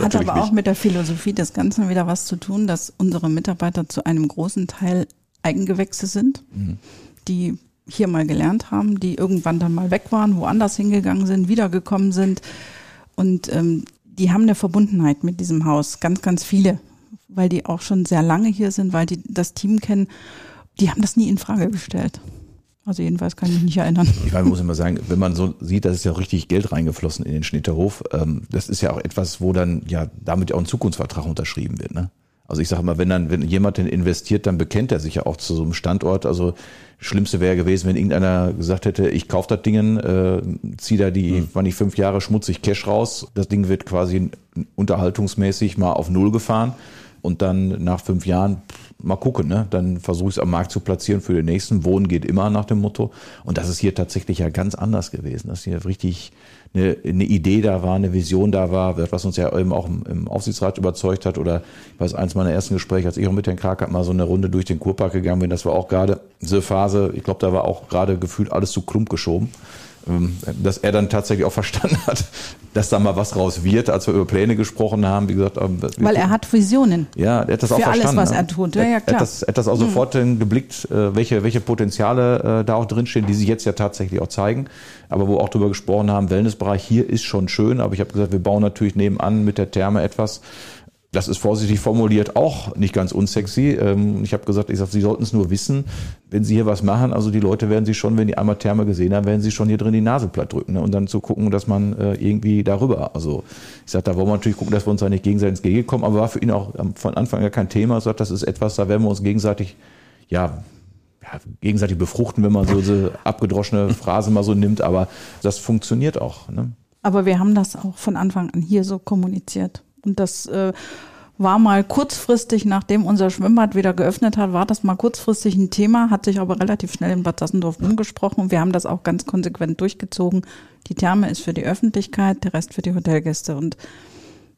Hat aber auch mit der Philosophie des Ganzen wieder was zu tun, dass unsere Mitarbeiter zu einem großen Teil Eigengewächse sind, die hier mal gelernt haben, die irgendwann dann mal weg waren, woanders hingegangen sind, wiedergekommen sind. Und die haben eine Verbundenheit mit diesem Haus, ganz, ganz viele, weil die auch schon sehr lange hier sind, weil die das Team kennen. Die haben das nie in Frage gestellt. Also jedenfalls kann ich mich nicht erinnern. Ich muss immer sagen, wenn man so sieht, da ist ja richtig Geld reingeflossen in den Schnitterhof. Das ist ja auch etwas, wo dann ja damit auch ein Zukunftsvertrag unterschrieben wird, ne? Also ich sage mal, wenn jemand denn investiert, dann bekennt er sich ja auch zu so einem Standort. Also Schlimmste wäre gewesen, wenn irgendeiner gesagt hätte, ich kaufe das Ding, ziehe da die, wann ich 5 Jahre schmutzig Cash raus. Das Ding wird quasi unterhaltungsmäßig mal auf Null gefahren und dann nach 5 Jahren mal gucken, ne? Dann versuche ich es am Markt zu platzieren für den nächsten. Wohnen geht immer nach dem Motto. Und das ist hier tatsächlich ja ganz anders gewesen, dass hier richtig eine Idee da war, eine Vision da war, was uns ja eben auch im Aufsichtsrat überzeugt hat. Oder ich weiß, eins meiner ersten Gespräche, als ich auch mit Herrn Krakert mal so eine Runde durch den Kurpark gegangen bin, das war auch gerade diese Phase, ich glaube, da war auch gerade gefühlt alles zu Klump geschoben, dass er dann tatsächlich auch verstanden hat, dass da mal was raus wird, als wir über Pläne gesprochen haben, wie gesagt. Weil er hat Visionen. Ja, er hat das auch verstanden. Für alles, was er tut. Ja, ja, klar. Er hat das auch sofort geblickt, welche Potenziale da auch drinstehen, die sich jetzt ja tatsächlich auch zeigen. Aber wo wir auch drüber gesprochen haben, Wellnessbereich hier ist schon schön, aber ich habe gesagt, wir bauen natürlich nebenan mit der Therme etwas. Das ist vorsichtig formuliert auch nicht ganz unsexy. Ich habe gesagt, Sie sollten es nur wissen, wenn Sie hier was machen. Also die Leute werden Sie schon, wenn die einmal Therme gesehen haben, werden Sie schon hier drin die Nase platt drücken, ne? Und dann zu gucken, dass man irgendwie darüber. Also ich sage, da wollen wir natürlich gucken, dass wir uns da nicht gegenseitig ins Gehege kommen. Aber war für ihn auch von Anfang an kein Thema. Er sagt, das ist etwas, da werden wir uns gegenseitig, gegenseitig befruchten, wenn man so diese abgedroschene Phrase mal so nimmt. Aber das funktioniert auch, ne? Aber wir haben das auch von Anfang an hier so kommuniziert. Und das war mal kurzfristig, nachdem unser Schwimmbad wieder geöffnet hat, war das mal kurzfristig ein Thema, hat sich aber relativ schnell in Bad Sassendorf rumgesprochen. Und wir haben das auch ganz konsequent durchgezogen. Die Therme ist für die Öffentlichkeit, der Rest für die Hotelgäste. Und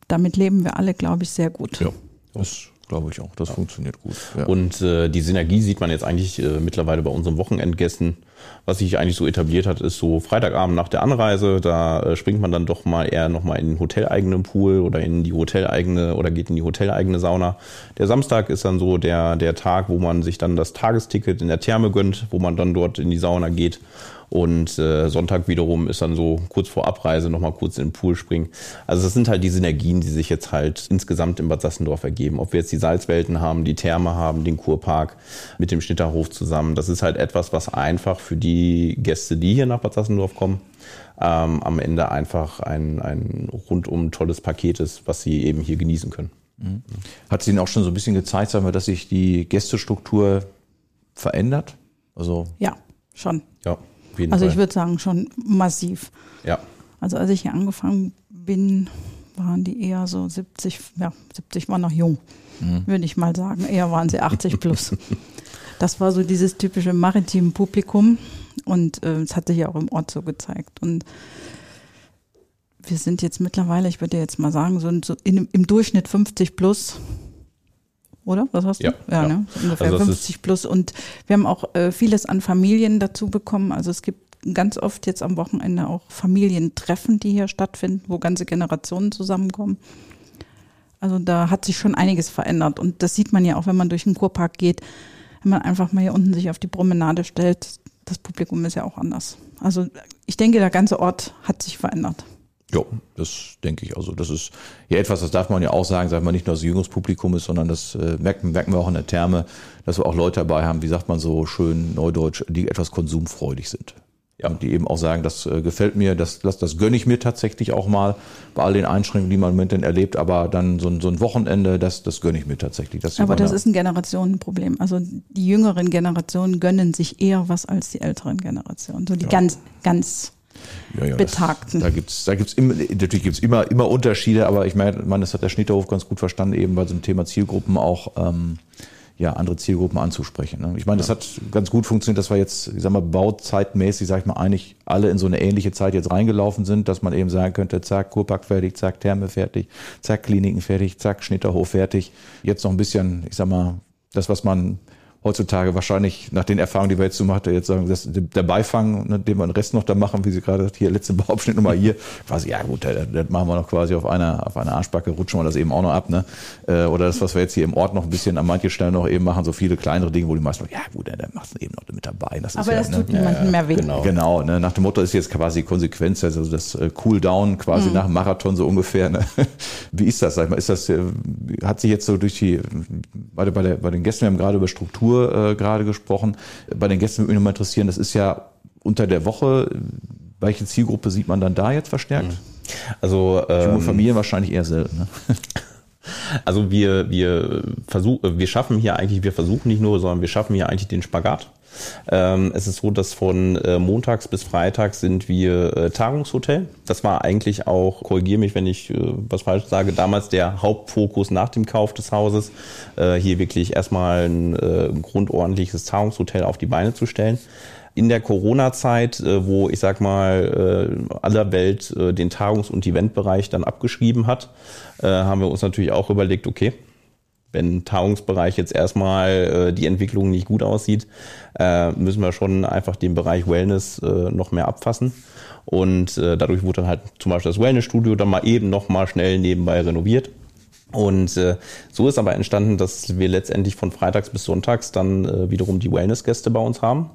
damit leben wir alle, glaube ich, sehr gut. Ja, das glaube ich auch. Das funktioniert gut. Ja. Und die Synergie sieht man jetzt eigentlich mittlerweile bei unseren Wochenendgästen. Was sich eigentlich so etabliert hat, ist so Freitagabend nach der Anreise, da springt man dann doch mal eher nochmal in den hoteleigenen Pool oder geht in die hoteleigene Sauna. Der Samstag ist dann so der Tag, wo man sich dann das Tagesticket in der Therme gönnt, wo man dann dort in die Sauna geht und Sonntag wiederum ist dann so kurz vor Abreise nochmal kurz in den Pool springen. Also das sind halt die Synergien, die sich jetzt halt insgesamt in Bad Sassendorf ergeben. Ob wir jetzt die Salzwelten haben, die Therme haben, den Kurpark mit dem Schnitterhof zusammen, das ist halt etwas, was einfach für die Gäste, die hier nach Bad Sassendorf kommen, am Ende einfach ein rundum tolles Paket ist, was sie eben hier genießen können. Hat es Ihnen auch schon so ein bisschen gezeigt, sagen wir, dass sich die Gästestruktur verändert? Also ja, schon. Ja, auf jeden Fall. Ich würde sagen, schon massiv. Ja. Also als ich hier angefangen bin, waren die eher so 70, ja, 70 waren noch jung, würde ich mal sagen. Eher waren sie 80 plus. Das war so dieses typische maritime Publikum und das hat sich ja auch im Ort so gezeigt. Und wir sind jetzt mittlerweile, ich würde jetzt mal sagen, so im Durchschnitt 50 plus, oder? Was hast du? Ja. Ne? So ungefähr also 50 plus. Und wir haben auch vieles an Familien dazu bekommen. Also es gibt ganz oft jetzt am Wochenende auch Familientreffen, die hier stattfinden, wo ganze Generationen zusammenkommen. Also da hat sich schon einiges verändert. Und das sieht man ja auch, wenn man durch den Kurpark geht, wenn man einfach mal hier unten sich auf die Promenade stellt. Das Publikum ist ja auch anders. Also ich denke, der ganze Ort hat sich verändert. Ja, das denke ich. Also das ist ja etwas, das darf man ja auch sagen, sag mal, nicht nur das Jüngungspublikum ist, sondern das merken wir auch in der Therme, dass wir auch Leute dabei haben, wie sagt man so schön neudeutsch, die etwas konsumfreudig sind. Ja, und die eben auch sagen, das gefällt mir, das gönne ich mir tatsächlich auch mal bei all den Einschränkungen, die man im Moment denn erlebt, aber dann so ein Wochenende, das gönne ich mir tatsächlich. Aber das ist ein Generationenproblem. Also die jüngeren Generationen gönnen sich eher was als die älteren Generationen. So die ganz ja, Betagten. Natürlich gibt's immer Unterschiede, aber ich meine, das hat der Schnitterhof ganz gut verstanden, eben bei so einem Thema Zielgruppen auch andere Zielgruppen anzusprechen. Ne? Ich meine, das hat ganz gut funktioniert, dass wir jetzt, ich sag mal, bauzeitmäßig, sag ich mal, eigentlich alle in so eine ähnliche Zeit jetzt reingelaufen sind, dass man eben sagen könnte, zack, Kurpark fertig, zack, Therme fertig, zack, Kliniken fertig, zack, Schnitterhof fertig. Jetzt noch ein bisschen, ich sag mal, das, was man heutzutage wahrscheinlich nach den Erfahrungen, die wir jetzt so macht, jetzt sagen, dass der Beifang, ne, den wir den Rest noch da machen, wie Sie gerade sagt, hier letzte Bauabschnitt nochmal hier, quasi, ja gut, das machen wir noch quasi auf einer Arschbacke, rutschen wir das eben auch noch ab, ne? Oder das, was wir jetzt hier im Ort noch ein bisschen an manchen Stellen noch eben machen, so viele kleinere Dinge, wo die meisten sagen, ja gut, dann machst du eben noch mit dabei. Das tut niemandem mehr weh. Genau, ne? Nach dem Motto ist jetzt quasi Konsequenz, also das Cooldown quasi nach dem Marathon so ungefähr. Ne? Wie ist das, sag ich mal? Ist das, hat sich jetzt so durch die, bei den Gästen, wir haben gerade über Struktur gerade gesprochen. Bei den Gästen würde mich nochmal interessieren, das ist ja unter der Woche, welche Zielgruppe sieht man dann da jetzt verstärkt? Also junge Familien wahrscheinlich eher selten. Ne? Also wir schaffen hier eigentlich den Spagat. Es ist so, dass von montags bis freitags sind wir Tagungshotel. Das war eigentlich auch, korrigiere mich, wenn ich was falsch sage, damals der Hauptfokus nach dem Kauf des Hauses, hier wirklich erstmal ein grundordentliches Tagungshotel auf die Beine zu stellen. In der Corona-Zeit, wo ich sag mal aller Welt den Tagungs- und Eventbereich dann abgeschrieben hat, haben wir uns natürlich auch überlegt, okay, wenn im Tagungsbereich jetzt erstmal die Entwicklung nicht gut aussieht, müssen wir schon einfach den Bereich Wellness noch mehr abfassen. Und dadurch wurde dann halt zum Beispiel das Wellnessstudio dann mal eben noch mal schnell nebenbei renoviert. Und so ist aber entstanden, dass wir letztendlich von freitags bis sonntags dann wiederum die Wellnessgäste bei uns haben.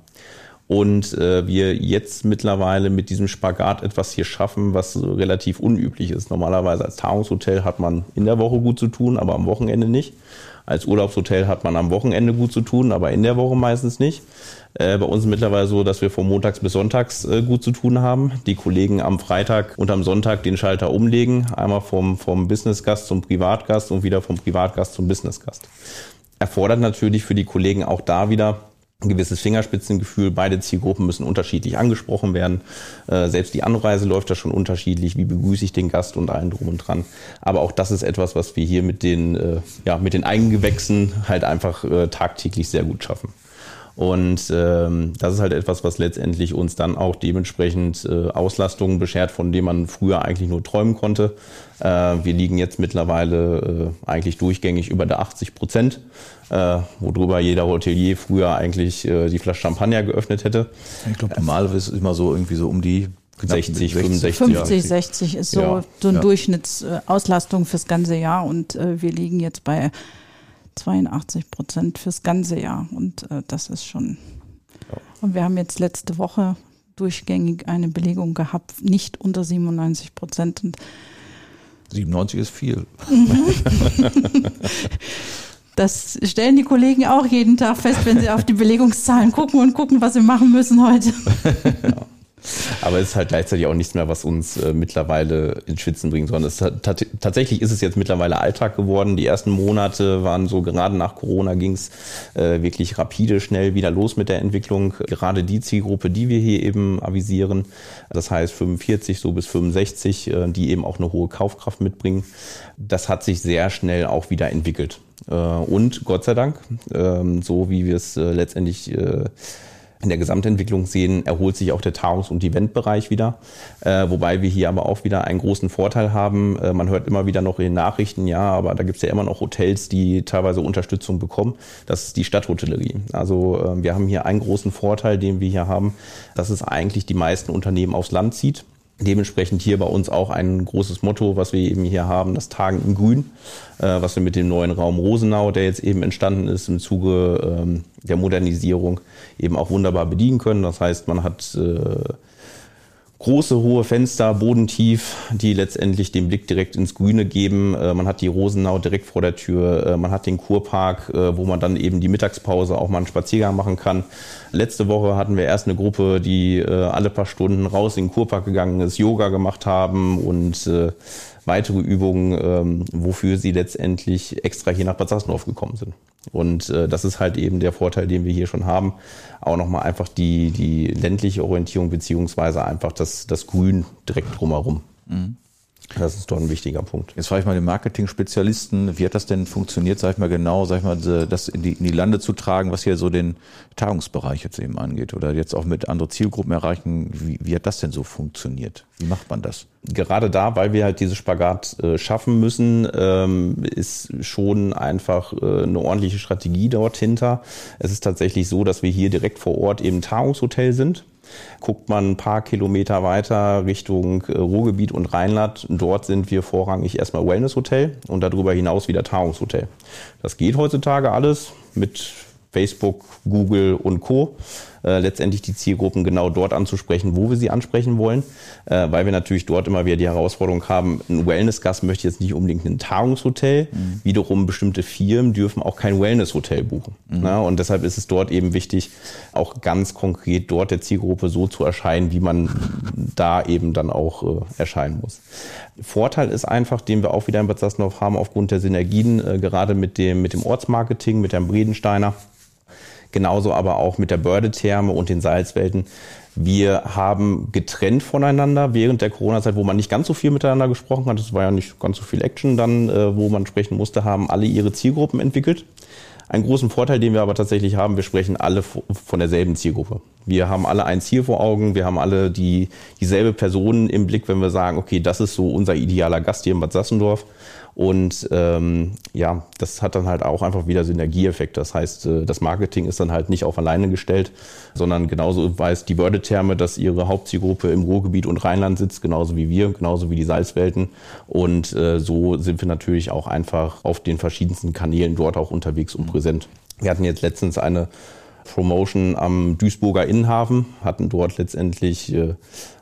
Und wir jetzt mittlerweile mit diesem Spagat etwas hier schaffen, was relativ unüblich ist. Normalerweise als Tagungshotel hat man in der Woche gut zu tun, aber am Wochenende nicht. Als Urlaubshotel hat man am Wochenende gut zu tun, aber in der Woche meistens nicht. Bei uns ist mittlerweile so, dass wir von montags bis sonntags gut zu tun haben. Die Kollegen am Freitag und am Sonntag den Schalter umlegen. Einmal vom Businessgast zum Privatgast und wieder vom Privatgast zum Businessgast. Erfordert natürlich für die Kollegen auch da wieder ein gewisses Fingerspitzengefühl. Beide Zielgruppen müssen unterschiedlich angesprochen werden. Selbst die Anreise läuft da schon unterschiedlich. Wie begrüße ich den Gast und allen drum und dran. Aber auch das ist etwas, was wir hier mit den Eigengewächsen halt einfach tagtäglich sehr gut schaffen. Und das ist halt etwas, was letztendlich uns dann auch dementsprechend Auslastungen beschert, von denen man früher eigentlich nur träumen konnte. Wir liegen jetzt mittlerweile eigentlich durchgängig über der 80%, worüber jeder Hotelier früher eigentlich die Flasche Champagner geöffnet hätte. Ich glaube, normalerweise ist es immer so irgendwie so um die 60 ist so, ja, so eine Durchschnittsauslastung fürs ganze Jahr und wir liegen jetzt bei 82% fürs ganze Jahr und das ist schon. Ja. Und wir haben jetzt letzte Woche durchgängig eine Belegung gehabt, nicht unter 97%. 97 ist viel. Das stellen die Kollegen auch jeden Tag fest, wenn sie auf die Belegungszahlen gucken und gucken, was wir machen müssen heute. Ja. Aber es ist halt gleichzeitig auch nichts mehr, was uns mittlerweile ins Schwitzen bringt, sondern es hat, tatsächlich ist es jetzt mittlerweile Alltag geworden. Die ersten Monate waren so, gerade nach Corona ging es wirklich rapide, schnell wieder los mit der Entwicklung. Gerade die Zielgruppe, die wir hier eben avisieren, das heißt 45 so bis 65, die eben auch eine hohe Kaufkraft mitbringen, das hat sich sehr schnell auch wieder entwickelt. Und Gott sei Dank, so wie wir es letztendlich in der Gesamtentwicklung sehen, erholt sich auch der Taunus- und Eventbereich wieder, wobei wir hier aber auch wieder einen großen Vorteil haben. Man hört immer wieder noch in den Nachrichten, ja, aber da gibt es ja immer noch Hotels, die teilweise Unterstützung bekommen. Das ist die Stadthotellerie. Also wir haben hier einen großen Vorteil, den wir hier haben, dass es eigentlich die meisten Unternehmen aufs Land zieht. Dementsprechend hier bei uns auch ein großes Motto, was wir eben hier haben, das Tagen im Grün, was wir mit dem neuen Raum Rosenau, der jetzt eben entstanden ist im Zuge der Modernisierung, eben auch wunderbar bedienen können. Das heißt, man hat große, hohe Fenster, bodentief, die letztendlich den Blick direkt ins Grüne geben. Man hat die Rosenau direkt vor der Tür, man hat den Kurpark, wo man dann eben die Mittagspause auch mal einen Spaziergang machen kann. Letzte Woche hatten wir erst eine Gruppe, die alle paar Stunden raus in den Kurpark gegangen ist, Yoga gemacht haben und weitere Übungen, wofür sie letztendlich extra hier nach Bad Sassendorf gekommen sind. Und das ist halt eben der Vorteil, den wir hier schon haben. Auch nochmal einfach die ländliche Orientierung beziehungsweise einfach das Grün direkt drumherum. Mhm. Das ist doch ein wichtiger Punkt. Jetzt frage ich mal den Marketing-Spezialisten, wie hat das denn funktioniert, das in die Lande zu tragen, was hier so den Tagungsbereich jetzt eben angeht oder jetzt auch mit anderen Zielgruppen erreichen, wie hat das denn so funktioniert? Wie macht man das? Gerade da, weil wir halt dieses Spagat schaffen müssen, ist schon einfach eine ordentliche Strategie dort hinter. Es ist tatsächlich so, dass wir hier direkt vor Ort eben Tagungshotel sind. Guckt man ein paar Kilometer weiter Richtung Ruhrgebiet und Rheinland, dort sind wir vorrangig erstmal Wellness-Hotel und darüber hinaus wieder Tagungshotel. Das geht heutzutage alles mit Facebook, Google und Co. Letztendlich die Zielgruppen genau dort anzusprechen, wo wir sie ansprechen wollen, weil wir natürlich dort immer wieder die Herausforderung haben, ein Wellness-Gast möchte jetzt nicht unbedingt ein Tagungshotel, wiederum bestimmte Firmen dürfen auch kein Wellness-Hotel buchen. Mhm. Na, und deshalb ist es dort eben wichtig, auch ganz konkret dort der Zielgruppe so zu erscheinen, wie man da eben dann auch erscheinen muss. Vorteil ist einfach, den wir auch wieder in Bad Sassendorf haben, aufgrund der Synergien, gerade mit dem Ortsmarketing, mit Herrn Bredensteiner, genauso aber auch mit der Bördetherme und den Salzwelten. Wir haben getrennt voneinander während der Corona-Zeit, wo man nicht ganz so viel miteinander gesprochen hat. Es war ja nicht ganz so viel Action dann, wo man sprechen musste, haben alle ihre Zielgruppen entwickelt. Einen großen Vorteil, den wir aber tatsächlich haben, wir sprechen alle von derselben Zielgruppe. Wir haben alle ein Ziel vor Augen, wir haben alle dieselbe Person im Blick, wenn wir sagen, okay, das ist so unser idealer Gast hier in Bad Sassendorf. Und das hat dann halt auch einfach wieder Synergieeffekt. Das heißt, das Marketing ist dann halt nicht auf alleine gestellt, sondern genauso weiß die Bördetherme, dass ihre Hauptzielgruppe im Ruhrgebiet und Rheinland sitzt, genauso wie wir, genauso wie die Salzwelten. Und so sind wir natürlich auch einfach auf den verschiedensten Kanälen dort auch unterwegs und präsent. Wir hatten jetzt letztens eine Promotion am Duisburger Innenhafen, hatten dort letztendlich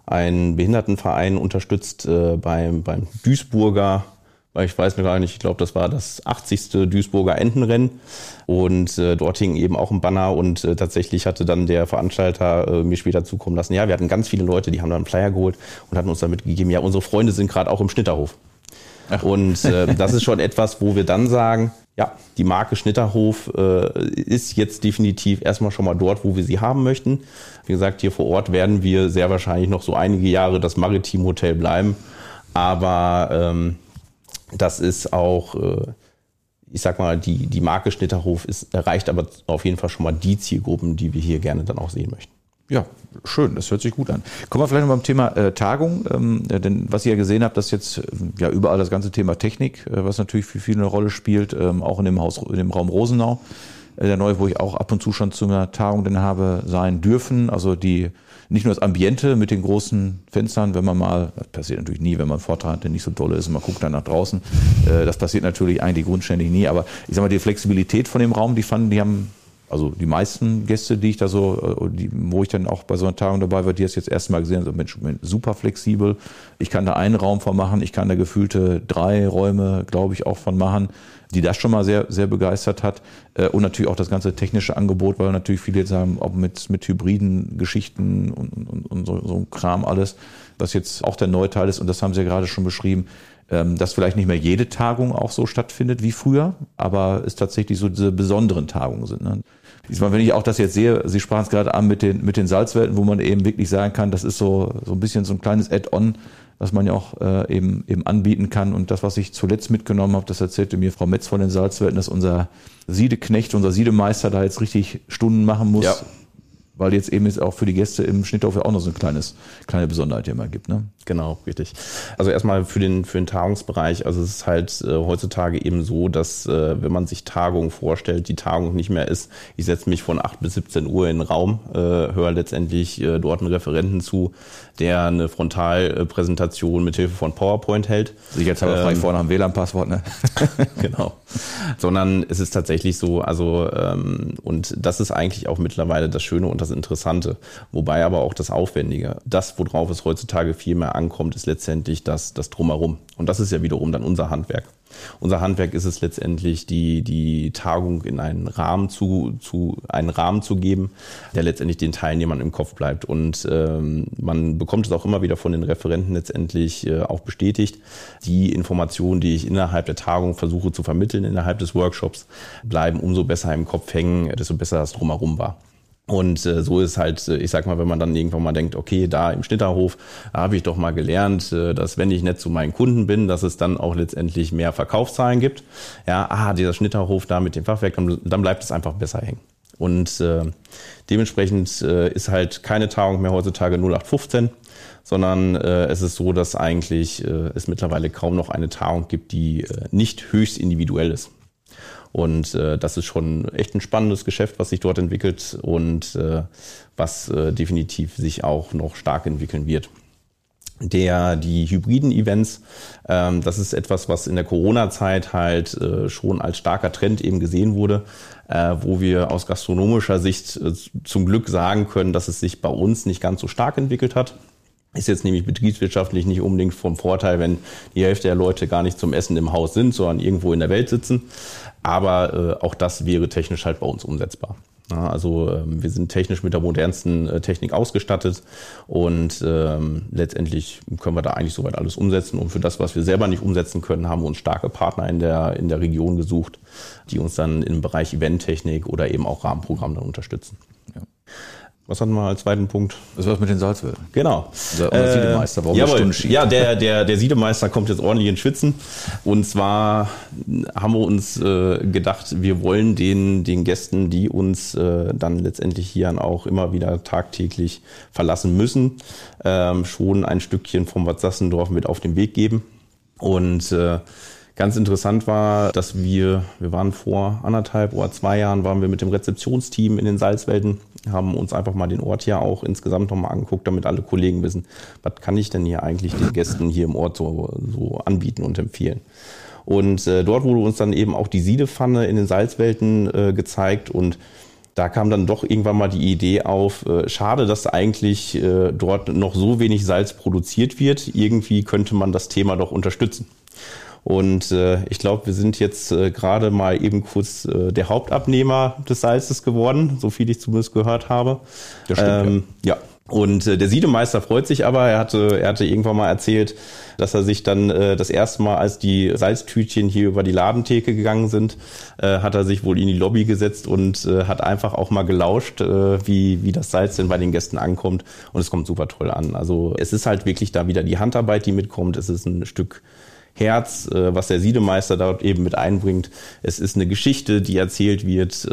einen Behindertenverein unterstützt beim Duisburger, ich weiß gar nicht, ich glaube, das war das 80. Duisburger Entenrennen und dort hing eben auch ein Banner und tatsächlich hatte dann der Veranstalter mir später zukommen lassen, ja, wir hatten ganz viele Leute, die haben dann einen Flyer geholt und hatten uns dann mitgegeben, ja, unsere Freunde sind gerade auch im Schnitterhof. Ach. Und das ist schon etwas, wo wir dann sagen, ja, die Marke Schnitterhof ist jetzt definitiv erstmal schon mal dort, wo wir sie haben möchten. Wie gesagt, hier vor Ort werden wir sehr wahrscheinlich noch so einige Jahre das Maritim-Hotel bleiben, aber das ist auch, ich sag mal, die Marke Schnitterhof erreicht aber auf jeden Fall schon mal die Zielgruppen, die wir hier gerne dann auch sehen möchten. Ja, schön, das hört sich gut an. Kommen wir vielleicht noch beim Thema Tagung, denn was ihr ja gesehen habt, dass jetzt überall das ganze Thema Technik, was natürlich für viele eine Rolle spielt, auch in dem Raum Rosenau, der neue, wo ich auch ab und zu schon zu einer Tagung denn habe sein dürfen, also nicht nur das Ambiente mit den großen Fenstern, wenn man mal, das passiert natürlich nie, wenn man einen Vortrag hat, der nicht so dolle ist und man guckt dann nach draußen, das passiert natürlich eigentlich grundständig nie, aber ich sag mal, die Flexibilität von dem Raum, die haben Also die meisten Gäste, die ich da so, wo ich dann auch bei so einer Tagung dabei war, die das jetzt erstmal gesehen haben, so Mensch, super flexibel. Ich kann da einen Raum von machen, ich kann da gefühlte 3 Räume, glaube ich, auch von machen, die das schon mal sehr, sehr begeistert hat. Und natürlich auch das ganze technische Angebot, weil natürlich viele jetzt haben, auch mit hybriden Geschichten und so ein Kram alles, was jetzt auch der Neuteil ist. Und das haben Sie ja gerade schon beschrieben, dass vielleicht nicht mehr jede Tagung auch so stattfindet wie früher, aber es tatsächlich so diese besonderen Tagungen sind. Ne? Ich meine, wenn ich auch das jetzt sehe, Sie sprachen es gerade an mit den Salzwelten, wo man eben wirklich sagen kann, das ist so ein bisschen so ein kleines Add-on, was man ja auch eben anbieten kann. Und das, was ich zuletzt mitgenommen habe, das erzählte mir Frau Metz von den Salzwelten, dass unser Siedeknecht, unser Siedemeister da jetzt richtig Stunden machen muss, ja, weil jetzt eben jetzt auch für die Gäste im Schnitthof ja auch noch so eine kleine Besonderheit hier mal gibt. Ne? Genau, richtig. Also erstmal für den Tagungsbereich, also es ist halt heutzutage eben so, dass wenn man sich Tagungen vorstellt, die Tagung nicht mehr ist, ich setze mich von 8 bis 17 Uhr in den Raum, höre letztendlich dort einen Referenten zu, der eine Frontalpräsentation mit Hilfe von PowerPoint hält. Sicherheitshalber frei vorne am WLAN-Passwort, ne? Genau. Sondern es ist tatsächlich so, also und das ist eigentlich auch mittlerweile das Schöne und das Interessante, wobei aber auch das Aufwendige. Das, worauf es heutzutage viel mehr ankommt, ist letztendlich das Drumherum. Und das ist ja wiederum dann unser Handwerk. Unser Handwerk ist es letztendlich, die Tagung in einen Rahmen zu geben, der letztendlich den Teilnehmern im Kopf bleibt. Und man bekommt es auch immer wieder von den Referenten letztendlich auch bestätigt. Die Informationen, die ich innerhalb der Tagung versuche zu vermitteln, innerhalb des Workshops, bleiben umso besser im Kopf hängen, desto besser das Drumherum war. Und so ist halt, ich sag mal, wenn man dann irgendwann mal denkt, okay, da im Schnitterhof habe ich doch mal gelernt, dass wenn ich nett zu meinen Kunden bin, dass es dann auch letztendlich mehr Verkaufszahlen gibt. Ja, dieser Schnitterhof da mit dem Fachwerk, dann bleibt es einfach besser hängen. Und dementsprechend ist halt keine Tagung mehr heutzutage 0815, sondern es ist so, dass eigentlich es mittlerweile kaum noch eine Tagung gibt, die nicht höchst individuell ist. Und das ist schon echt ein spannendes Geschäft, was sich dort entwickelt und was definitiv sich auch noch stark entwickeln wird. Die hybriden Events, das ist etwas, was in der Corona-Zeit halt schon als starker Trend eben gesehen wurde, wo wir aus gastronomischer Sicht zum Glück sagen können, dass es sich bei uns nicht ganz so stark entwickelt hat. Ist jetzt nämlich betriebswirtschaftlich nicht unbedingt vom Vorteil, wenn die Hälfte der Leute gar nicht zum Essen im Haus sind, sondern irgendwo in der Welt sitzen. Aber auch das wäre technisch halt bei uns umsetzbar. Ja, also wir sind technisch mit der modernsten Technik ausgestattet und letztendlich können wir da eigentlich soweit alles umsetzen. Und für das, was wir selber nicht umsetzen können, haben wir uns starke Partner in der Region gesucht, die uns dann im Bereich Eventtechnik oder eben auch Rahmenprogramm dann unterstützen. Ja. Was hatten wir als zweiten Punkt? Das war's mit den Salzwelten. Genau. Der Siedemeister, warum eine Stunde schief? Ja, der Siedemeister kommt jetzt ordentlich in Schwitzen. Und zwar haben wir uns gedacht, wir wollen den Gästen, die uns dann letztendlich hier auch immer wieder tagtäglich verlassen müssen, schon ein Stückchen vom Bad Sassendorf mit auf den Weg geben. Und ganz interessant war, dass wir waren vor 1,5 oder 2 Jahren, waren wir mit dem Rezeptionsteam in den Salzwelten, haben uns einfach mal den Ort hier auch insgesamt nochmal angeguckt, damit alle Kollegen wissen, was kann ich denn hier eigentlich den Gästen hier im Ort so anbieten und empfehlen. Und dort wurde uns dann eben auch die Siedepfanne in den Salzwelten gezeigt und da kam dann doch irgendwann mal die Idee auf, schade, dass eigentlich dort noch so wenig Salz produziert wird, irgendwie könnte man das Thema doch unterstützen. Und ich glaube, wir sind jetzt gerade mal eben kurz der Hauptabnehmer des Salzes geworden, so viel ich zumindest gehört habe. Das stimmt, ja. Und der Siedemeister freut sich aber, er hatte irgendwann mal erzählt, dass er sich dann das erste Mal, als die Salztütchen hier über die Ladentheke gegangen sind, hat er sich wohl in die Lobby gesetzt und hat einfach auch mal gelauscht, wie das Salz denn bei den Gästen ankommt. Und es kommt super toll an. Also es ist halt wirklich da wieder die Handarbeit, die mitkommt. Es ist ein Stück Herz, was der Siedemeister dort eben mit einbringt. Es ist eine Geschichte, die erzählt wird,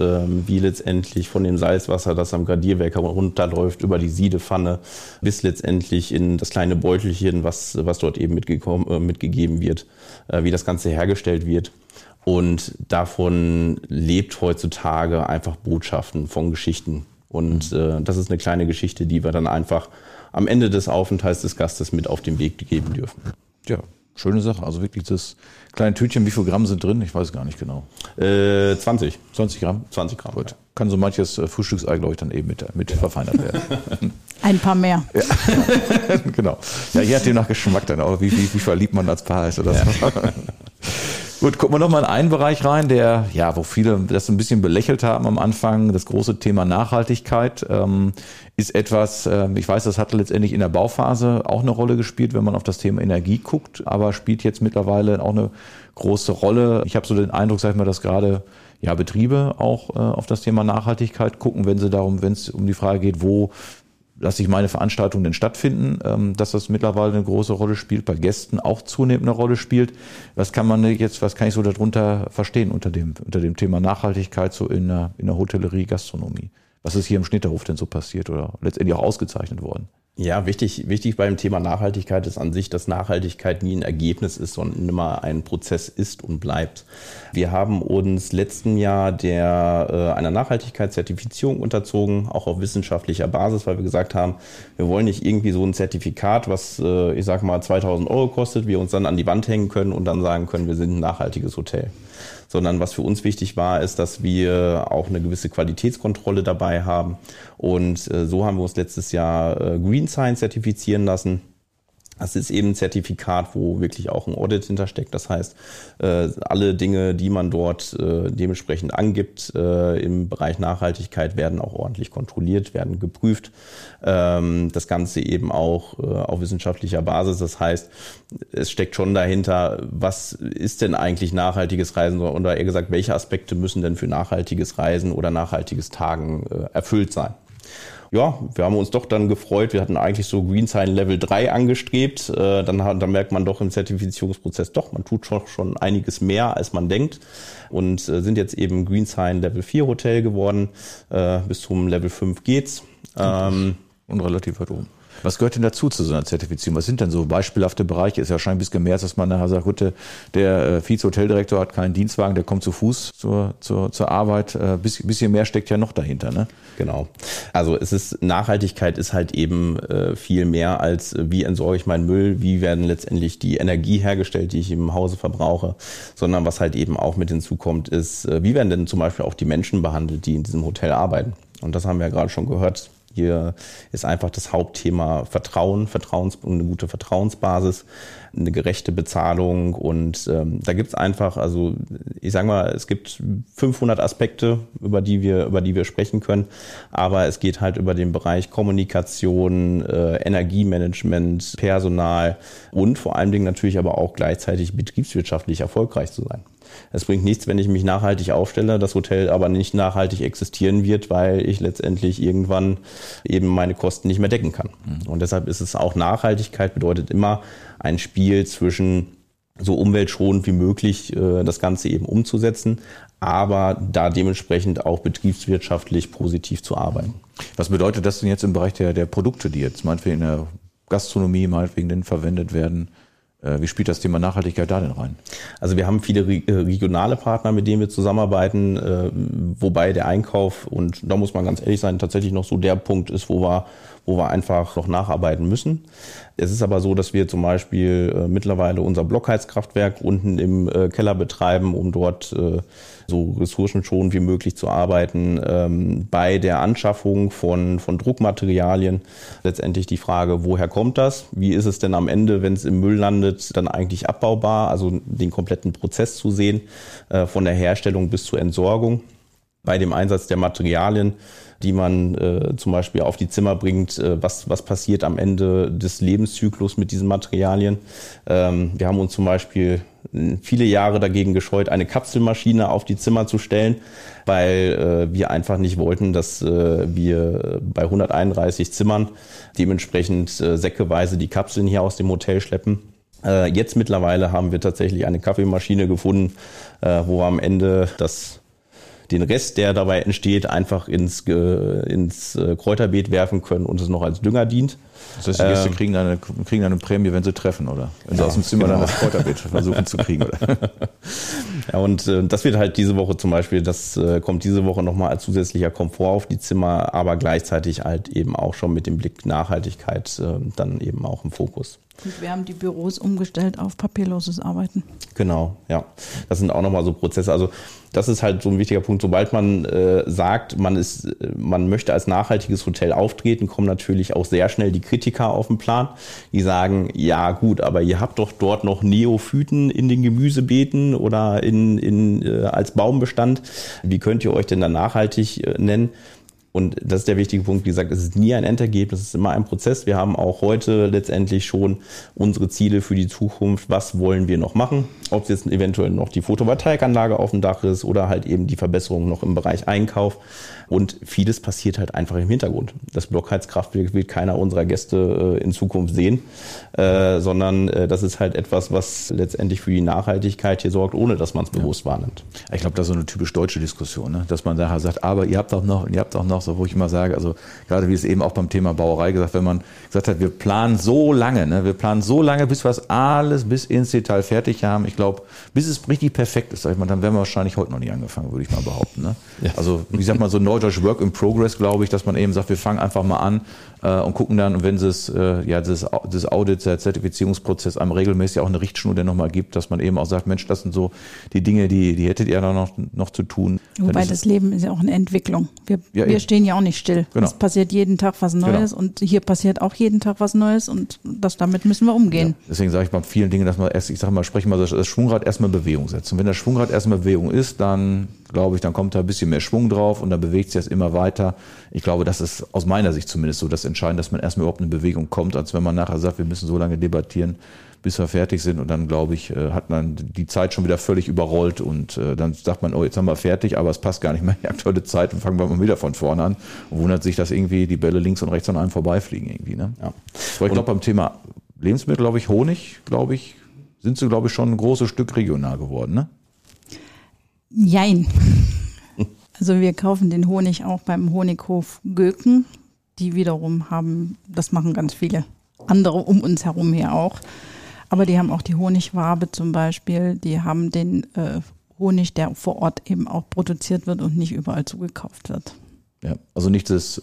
wie letztendlich von dem Salzwasser, das am Gradierwerk runterläuft, über die Siedepfanne bis letztendlich in das kleine Beutelchen, was dort eben mitgegeben wird, wie das Ganze hergestellt wird. Und davon lebt heutzutage einfach Botschaften von Geschichten. Und das ist eine kleine Geschichte, die wir dann einfach am Ende des Aufenthalts des Gastes mit auf den Weg geben dürfen. Ja. Schöne Sache, also wirklich das kleine Tütchen, wie viel Gramm sind drin? Ich weiß gar nicht genau. 20 Gramm? 20 Gramm, gut. Ja. kann so manches Frühstücksei, glaube ich, dann eben mit verfeinert werden. Ein paar mehr. Ja. Genau. Ja, je nachdem nach Geschmack dann auch, wie verliebt man als Paar ist oder so. Ja. Gut, gucken wir nochmal in einen Bereich rein, der, ja, wo viele das ein bisschen belächelt haben am Anfang. Das große Thema Nachhaltigkeit ist etwas, ich weiß, das hat letztendlich in der Bauphase auch eine Rolle gespielt, wenn man auf das Thema Energie guckt, aber spielt jetzt mittlerweile auch eine große Rolle. Ich habe so den Eindruck, sag ich mal, dass gerade ja Betriebe auch auf das Thema Nachhaltigkeit gucken, wenn es um die Frage geht, wo lasse ich meine Veranstaltungen denn stattfinden, dass das mittlerweile eine große Rolle spielt, bei Gästen auch zunehmend eine Rolle spielt. Was kann ich so darunter verstehen unter dem Thema Nachhaltigkeit so in der Hotellerie, Gastronomie? Was ist hier im Schnitterhof denn so passiert oder letztendlich auch ausgezeichnet worden? Ja, wichtig beim Thema Nachhaltigkeit ist an sich, dass Nachhaltigkeit nie ein Ergebnis ist, sondern immer ein Prozess ist und bleibt. Wir haben uns letzten Jahr einer Nachhaltigkeitszertifizierung unterzogen, auch auf wissenschaftlicher Basis, weil wir gesagt haben, wir wollen nicht irgendwie so ein Zertifikat, was, ich sag mal, 2.000 Euro kostet, wir uns dann an die Wand hängen können und dann sagen können, wir sind ein nachhaltiges Hotel. Sondern was für uns wichtig war, ist, dass wir auch eine gewisse Qualitätskontrolle dabei haben. Und so haben wir uns letztes Jahr Greensign zertifizieren lassen. Das ist eben ein Zertifikat, wo wirklich auch ein Audit hintersteckt. Das heißt, alle Dinge, die man dort dementsprechend angibt im Bereich Nachhaltigkeit, werden auch ordentlich kontrolliert, werden geprüft. Das Ganze eben auch auf wissenschaftlicher Basis. Das heißt, es steckt schon dahinter, was ist denn eigentlich nachhaltiges Reisen oder eher gesagt, welche Aspekte müssen denn für nachhaltiges Reisen oder nachhaltiges Tagen erfüllt sein? Ja, wir haben uns doch dann gefreut. Wir hatten eigentlich so Greensign Level 3 angestrebt. Dann merkt man doch im Zertifizierungsprozess, man tut schon einiges mehr, als man denkt. Und sind jetzt eben Greensign Level 4 Hotel geworden. Bis zum Level 5 geht's. Und relativ weit oben. Was gehört denn dazu zu so einer Zertifizierung? Was sind denn so beispielhafte Bereiche? Ist ja wahrscheinlich ein bisschen mehr, dass man nachher sagt, gut, der Vize-Hoteldirektor hat keinen Dienstwagen, der kommt zu Fuß zur Arbeit. Ein bisschen mehr steckt ja noch dahinter, ne? Genau. Also Nachhaltigkeit ist halt eben viel mehr als, wie entsorge ich meinen Müll, wie werden letztendlich die Energie hergestellt, die ich im Hause verbrauche, sondern was halt eben auch mit hinzukommt ist, wie werden denn zum Beispiel auch die Menschen behandelt, die in diesem Hotel arbeiten? Und das haben wir ja gerade schon gehört. Hier ist einfach das Hauptthema Vertrauen, eine gute Vertrauensbasis, eine gerechte Bezahlung und da gibt's einfach, also ich sage mal, es gibt 500 Aspekte, über die wir sprechen können, aber es geht halt über den Bereich Kommunikation, Energiemanagement, Personal und vor allen Dingen natürlich aber auch gleichzeitig betriebswirtschaftlich erfolgreich zu sein. Es bringt nichts, wenn ich mich nachhaltig aufstelle, das Hotel aber nicht nachhaltig existieren wird, weil ich letztendlich irgendwann eben meine Kosten nicht mehr decken kann. Und deshalb ist es auch Nachhaltigkeit bedeutet immer ein Spiel zwischen so umweltschonend wie möglich das Ganze eben umzusetzen, aber da dementsprechend auch betriebswirtschaftlich positiv zu arbeiten. Was bedeutet das denn jetzt im Bereich der Produkte, die jetzt meinetwegen in der Gastronomie meinetwegen verwendet werden? Wie spielt das Thema Nachhaltigkeit da denn rein? Also wir haben viele regionale Partner, mit denen wir zusammenarbeiten, wobei der Einkauf, und da muss man ganz ehrlich sein, tatsächlich noch so der Punkt ist, wo wir einfach noch nacharbeiten müssen. Es ist aber so, dass wir zum Beispiel mittlerweile unser Blockheizkraftwerk unten im Keller betreiben, um dort so ressourcenschonend wie möglich zu arbeiten. Bei der Anschaffung von Druckmaterialien letztendlich die Frage, woher kommt das? Wie ist es denn am Ende, wenn es im Müll landet, dann eigentlich abbaubar? Also den kompletten Prozess zu sehen, von der Herstellung bis zur Entsorgung. Bei dem Einsatz der Materialien, die man zum Beispiel auf die Zimmer bringt, was passiert am Ende des Lebenszyklus mit diesen Materialien. Wir haben uns zum Beispiel viele Jahre dagegen gescheut, eine Kapselmaschine auf die Zimmer zu stellen, weil wir einfach nicht wollten, dass wir bei 131 Zimmern dementsprechend säckeweise die Kapseln hier aus dem Hotel schleppen. Jetzt mittlerweile haben wir tatsächlich eine Kaffeemaschine gefunden, wo wir am Ende den Rest, der dabei entsteht, einfach ins Kräuterbeet werfen können und es noch als Dünger dient. Das heißt, die Gäste kriegen eine Prämie, wenn sie treffen, oder? Wenn sie aus dem Zimmer dann das Kräuterbeet versuchen zu kriegen, oder? Ja, und das wird halt diese Woche zum Beispiel, das kommt diese Woche nochmal als zusätzlicher Komfort auf die Zimmer, aber gleichzeitig halt eben auch schon mit dem Blick Nachhaltigkeit dann eben auch im Fokus. Und wir haben die Büros umgestellt auf papierloses Arbeiten. Genau, ja. Das sind auch nochmal so Prozesse. Also das ist halt so ein wichtiger Punkt. Sobald man sagt, man möchte als nachhaltiges Hotel auftreten, kommen natürlich auch sehr schnell die Kritiker auf den Plan, die sagen, ja gut, aber ihr habt doch dort noch Neophyten in den Gemüsebeeten oder als Baumbestand. Wie könnt ihr euch denn dann nachhaltig nennen? Und das ist der wichtige Punkt, wie gesagt, es ist nie ein Endergebnis, es ist immer ein Prozess. Wir haben auch heute letztendlich schon unsere Ziele für die Zukunft, was wollen wir noch machen. Ob es jetzt eventuell noch die Photovoltaikanlage auf dem Dach ist oder halt eben die Verbesserung noch im Bereich Einkauf. Und vieles passiert halt einfach im Hintergrund. Das Blockheizkraftwerk wird keiner unserer Gäste in Zukunft sehen, sondern das ist halt etwas, was letztendlich für die Nachhaltigkeit hier sorgt, ohne dass man es bewusst wahrnimmt. Ich glaube, das ist so eine typisch deutsche Diskussion, ne? Dass man daher sagt, aber ihr habt auch noch, so, wo ich immer sage, also gerade wie es eben auch beim Thema Brauerei gesagt, wenn man gesagt hat, wir planen so lange, bis wir das alles bis ins Detail fertig haben. Ich glaube, bis es richtig perfekt ist, sag ich mal, dann wären wir wahrscheinlich heute noch nicht angefangen, würde ich mal behaupten. Ne? Ja. Also wie sagt man so neudeutsch Work in Progress, glaube ich, dass man eben sagt, wir fangen einfach mal an und gucken dann, und wenn es das Audit, der Zertifizierungsprozess einem regelmäßig auch eine Richtschnur dann nochmal gibt, dass man eben auch sagt, Mensch, das sind so die Dinge, die hättet ihr dann noch zu tun. Wobei das Leben ist ja auch eine Entwicklung. Wir stehen ja auch nicht still. Genau. Es passiert jeden Tag was Neues, genau. Und hier passiert auch jeden Tag was Neues und damit müssen wir umgehen. Ja. Deswegen sage ich bei vielen Dingen, dass man erst, das Schwungrad erstmal in Bewegung setzt. Und wenn das Schwungrad erstmal in Bewegung ist, dann glaube ich, dann kommt da ein bisschen mehr Schwung drauf und dann bewegt sich das immer weiter. Ich glaube, das ist aus meiner Sicht zumindest so das Entscheidende, dass man erstmal überhaupt in Bewegung kommt, als wenn man nachher sagt, wir müssen so lange debattieren, bis wir fertig sind, und dann, glaube ich, hat man die Zeit schon wieder völlig überrollt und dann sagt man, oh, jetzt haben wir fertig, aber es passt gar nicht mehr in die aktuelle Zeit und fangen wir mal wieder von vorne an und wundert sich, dass irgendwie die Bälle links und rechts an einem vorbeifliegen irgendwie. Ne? Ja. Aber ich glaube, beim Thema Lebensmittel, Honig, sind sie, glaube ich, schon ein großes Stück regional geworden, ne? Jein. Also wir kaufen den Honig auch beim Honighof Göken. Die wiederum das machen ganz viele andere um uns herum hier auch. Aber die haben auch die Honigwabe zum Beispiel, die haben den Honig, der vor Ort eben auch produziert wird und nicht überall zugekauft wird. Ja, also nicht das,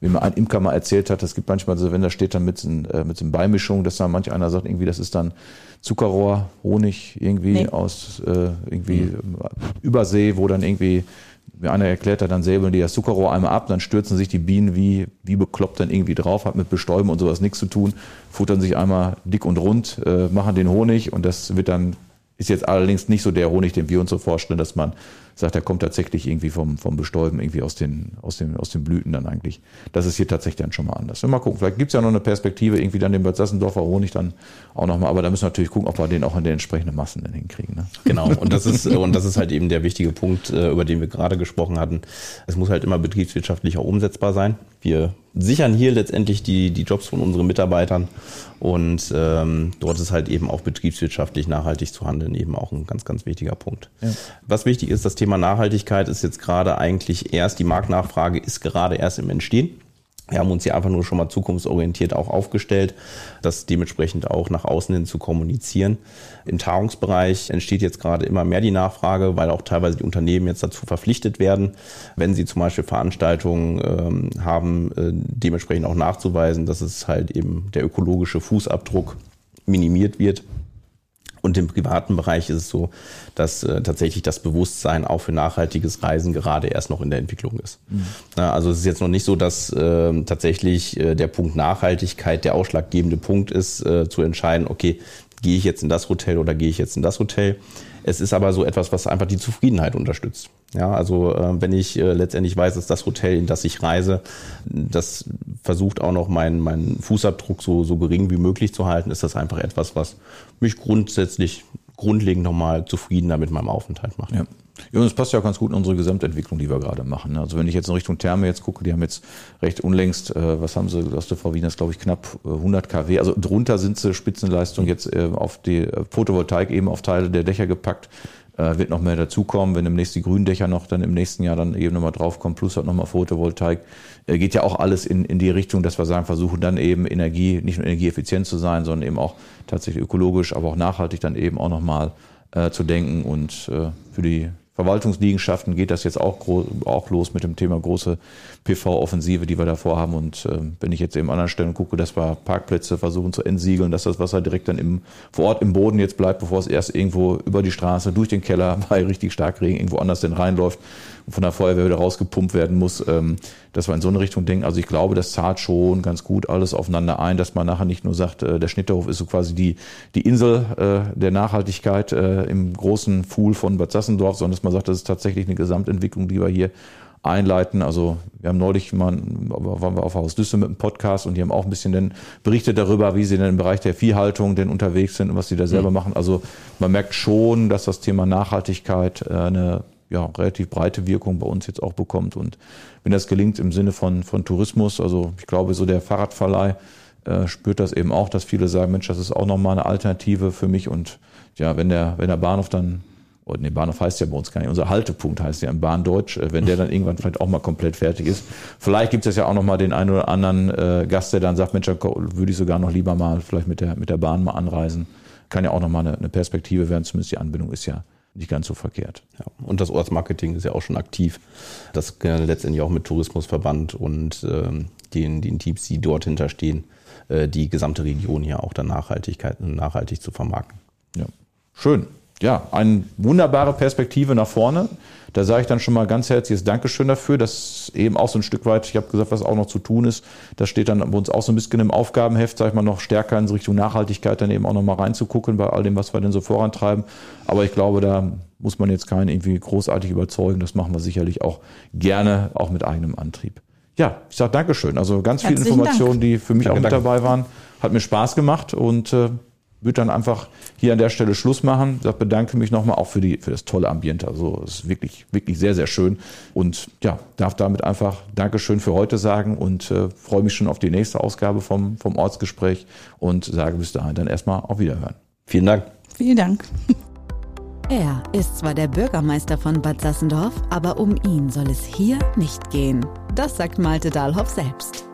wie mir ein Imker mal erzählt hat, es gibt manchmal so, wenn da steht dann mit so einer Beimischung, dass da manch einer sagt, irgendwie das ist dann Zuckerrohr, Honig irgendwie aus Übersee, wo dann irgendwie mir einer erklärt hat, dann säbeln die das Zuckerrohr einmal ab, dann stürzen sich die Bienen wie bekloppt dann irgendwie drauf, hat mit Bestäuben und sowas nichts zu tun, futtern sich einmal dick und rund, machen den Honig, und das wird dann, ist jetzt allerdings nicht so der Honig, den wir uns so vorstellen, dass man sagt, der kommt tatsächlich irgendwie vom Bestäuben irgendwie aus den Blüten dann eigentlich. Das ist hier tatsächlich dann schon mal anders. Mal gucken, vielleicht gibt's ja noch eine Perspektive, irgendwie dann den Bad Sassendorfer Honig dann auch nochmal, aber da müssen wir natürlich gucken, ob wir den auch in den entsprechenden Massen dann hinkriegen. Ne? Genau, und das ist halt eben der wichtige Punkt, über den wir gerade gesprochen hatten. Es muss halt immer betriebswirtschaftlich auch umsetzbar sein. Wir sichern hier letztendlich die Jobs von unseren Mitarbeitern, und dort ist halt eben auch betriebswirtschaftlich nachhaltig zu handeln eben auch ein ganz, ganz wichtiger Punkt. Ja. Was wichtig ist, das Thema Nachhaltigkeit ist jetzt gerade eigentlich erst, die Marktnachfrage ist gerade erst im Entstehen. Wir haben uns hier einfach nur schon mal zukunftsorientiert auch aufgestellt, das dementsprechend auch nach außen hin zu kommunizieren. Im Tagungsbereich entsteht jetzt gerade immer mehr die Nachfrage, weil auch teilweise die Unternehmen jetzt dazu verpflichtet werden, wenn sie zum Beispiel Veranstaltungen haben, dementsprechend auch nachzuweisen, dass es halt eben der ökologische Fußabdruck minimiert wird. Und im privaten Bereich ist es so, dass tatsächlich das Bewusstsein auch für nachhaltiges Reisen gerade erst noch in der Entwicklung ist. Mhm. Also es ist jetzt noch nicht so, dass tatsächlich der Punkt Nachhaltigkeit der ausschlaggebende Punkt ist, zu entscheiden, okay, gehe ich jetzt in das Hotel oder gehe ich jetzt in das Hotel. Es ist aber so etwas, was einfach die Zufriedenheit unterstützt. Ja, also wenn ich letztendlich weiß, dass das Hotel, in das ich reise, das versucht auch noch meinen Fußabdruck so gering wie möglich zu halten, ist das einfach etwas, was mich grundlegend nochmal zufriedener mit meinem Aufenthalt macht. Ja. Ja, und es passt ja auch ganz gut in unsere Gesamtentwicklung, die wir gerade machen. Also wenn ich jetzt in Richtung Therme jetzt gucke, die haben jetzt recht unlängst, was haben sie, hast du, Frau Wieners, glaube ich, knapp 100 kW. Also drunter sind sie Spitzenleistung jetzt auf die Photovoltaik eben auf Teile der Dächer gepackt. Wird noch mehr dazukommen, wenn demnächst die Gründächer noch dann im nächsten Jahr dann eben nochmal draufkommen, plus halt nochmal Photovoltaik. Geht ja auch alles in die Richtung, dass wir sagen, versuchen dann eben Energie, nicht nur energieeffizient zu sein, sondern eben auch tatsächlich ökologisch, aber auch nachhaltig dann eben auch nochmal zu denken und für die Verwaltungsliegenschaften geht das jetzt auch los mit dem Thema große PV-Offensive, die wir davor haben. Und wenn ich jetzt eben an anderen Stellen gucke, dass wir Parkplätze versuchen zu entsiegeln, dass das Wasser direkt dann vor Ort im Boden jetzt bleibt, bevor es erst irgendwo über die Straße, durch den Keller, bei richtig Starkregen irgendwo anders denn reinläuft und von der Feuerwehr wieder rausgepumpt werden muss, dass wir in so eine Richtung denken. Also ich glaube, das zahlt schon ganz gut alles aufeinander ein, dass man nachher nicht nur sagt, der Schnitterhof ist so quasi die Insel der Nachhaltigkeit im großen Pool von Bad Sassendorf, sondern dass man sagt, das ist tatsächlich eine Gesamtentwicklung, die wir hier einleiten. Also wir haben neulich waren wir auf Haus Düsse mit einem Podcast und die haben auch ein bisschen dann berichtet darüber, wie sie denn im Bereich der Viehhaltung denn unterwegs sind und was sie da selber machen. Also man merkt schon, dass das Thema Nachhaltigkeit eine relativ breite Wirkung bei uns jetzt auch bekommt. Und wenn das gelingt im Sinne von Tourismus, also ich glaube so der Fahrradverleih spürt das eben auch, dass viele sagen, Mensch, das ist auch nochmal eine Alternative für mich. Und ja, wenn der Bahnhof dann Bahnhof heißt ja bei uns gar nicht, unser Haltepunkt heißt ja im Bahndeutsch, wenn der dann irgendwann vielleicht auch mal komplett fertig ist. Vielleicht gibt es ja auch noch mal den einen oder anderen Gast, der dann sagt, Mensch, dann würde ich sogar noch lieber mal vielleicht mit der Bahn mal anreisen. Kann ja auch noch mal eine Perspektive werden, zumindest die Anbindung ist ja nicht ganz so verkehrt. Ja, und das Ortsmarketing ist ja auch schon aktiv. Das kann letztendlich auch mit Tourismusverband und den Teams, die dort hinterstehen, die gesamte Region hier auch dann nachhaltig zu vermarkten. Ja, schön. Ja, eine wunderbare Perspektive nach vorne. Da sage ich dann schon mal ganz herzliches Dankeschön dafür, dass eben auch so ein Stück weit, ich habe gesagt, was auch noch zu tun ist, das steht dann bei uns auch so ein bisschen im Aufgabenheft, sage ich mal, noch stärker in Richtung Nachhaltigkeit dann eben auch nochmal reinzugucken bei all dem, was wir denn so vorantreiben. Aber ich glaube, da muss man jetzt keinen irgendwie großartig überzeugen. Das machen wir sicherlich auch gerne, auch mit eigenem Antrieb. Ja, ich sage Dankeschön. Also ganz viele Informationen, die für mich auch mit dabei waren. Hat mir Spaß gemacht und würde dann einfach hier an der Stelle Schluss machen. Ich bedanke mich nochmal auch für das tolle Ambiente. Also es ist wirklich, wirklich sehr, sehr schön. Und ja, darf damit einfach Dankeschön für heute sagen und freue mich schon auf die nächste Ausgabe vom Ortsgespräch und sage bis dahin dann erstmal auf Wiederhören. Vielen Dank. Vielen Dank. Er ist zwar der Bürgermeister von Bad Sassendorf, aber um ihn soll es hier nicht gehen. Das sagt Malte Dahlhoff selbst.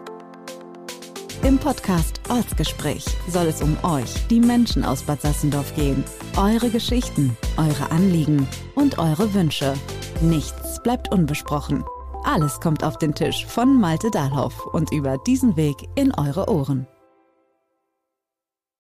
Im Podcast Ortsgespräch soll es um euch, die Menschen aus Bad Sassendorf gehen. Eure Geschichten, eure Anliegen und eure Wünsche. Nichts bleibt unbesprochen. Alles kommt auf den Tisch von Malte Dahlhoff und über diesen Weg in eure Ohren.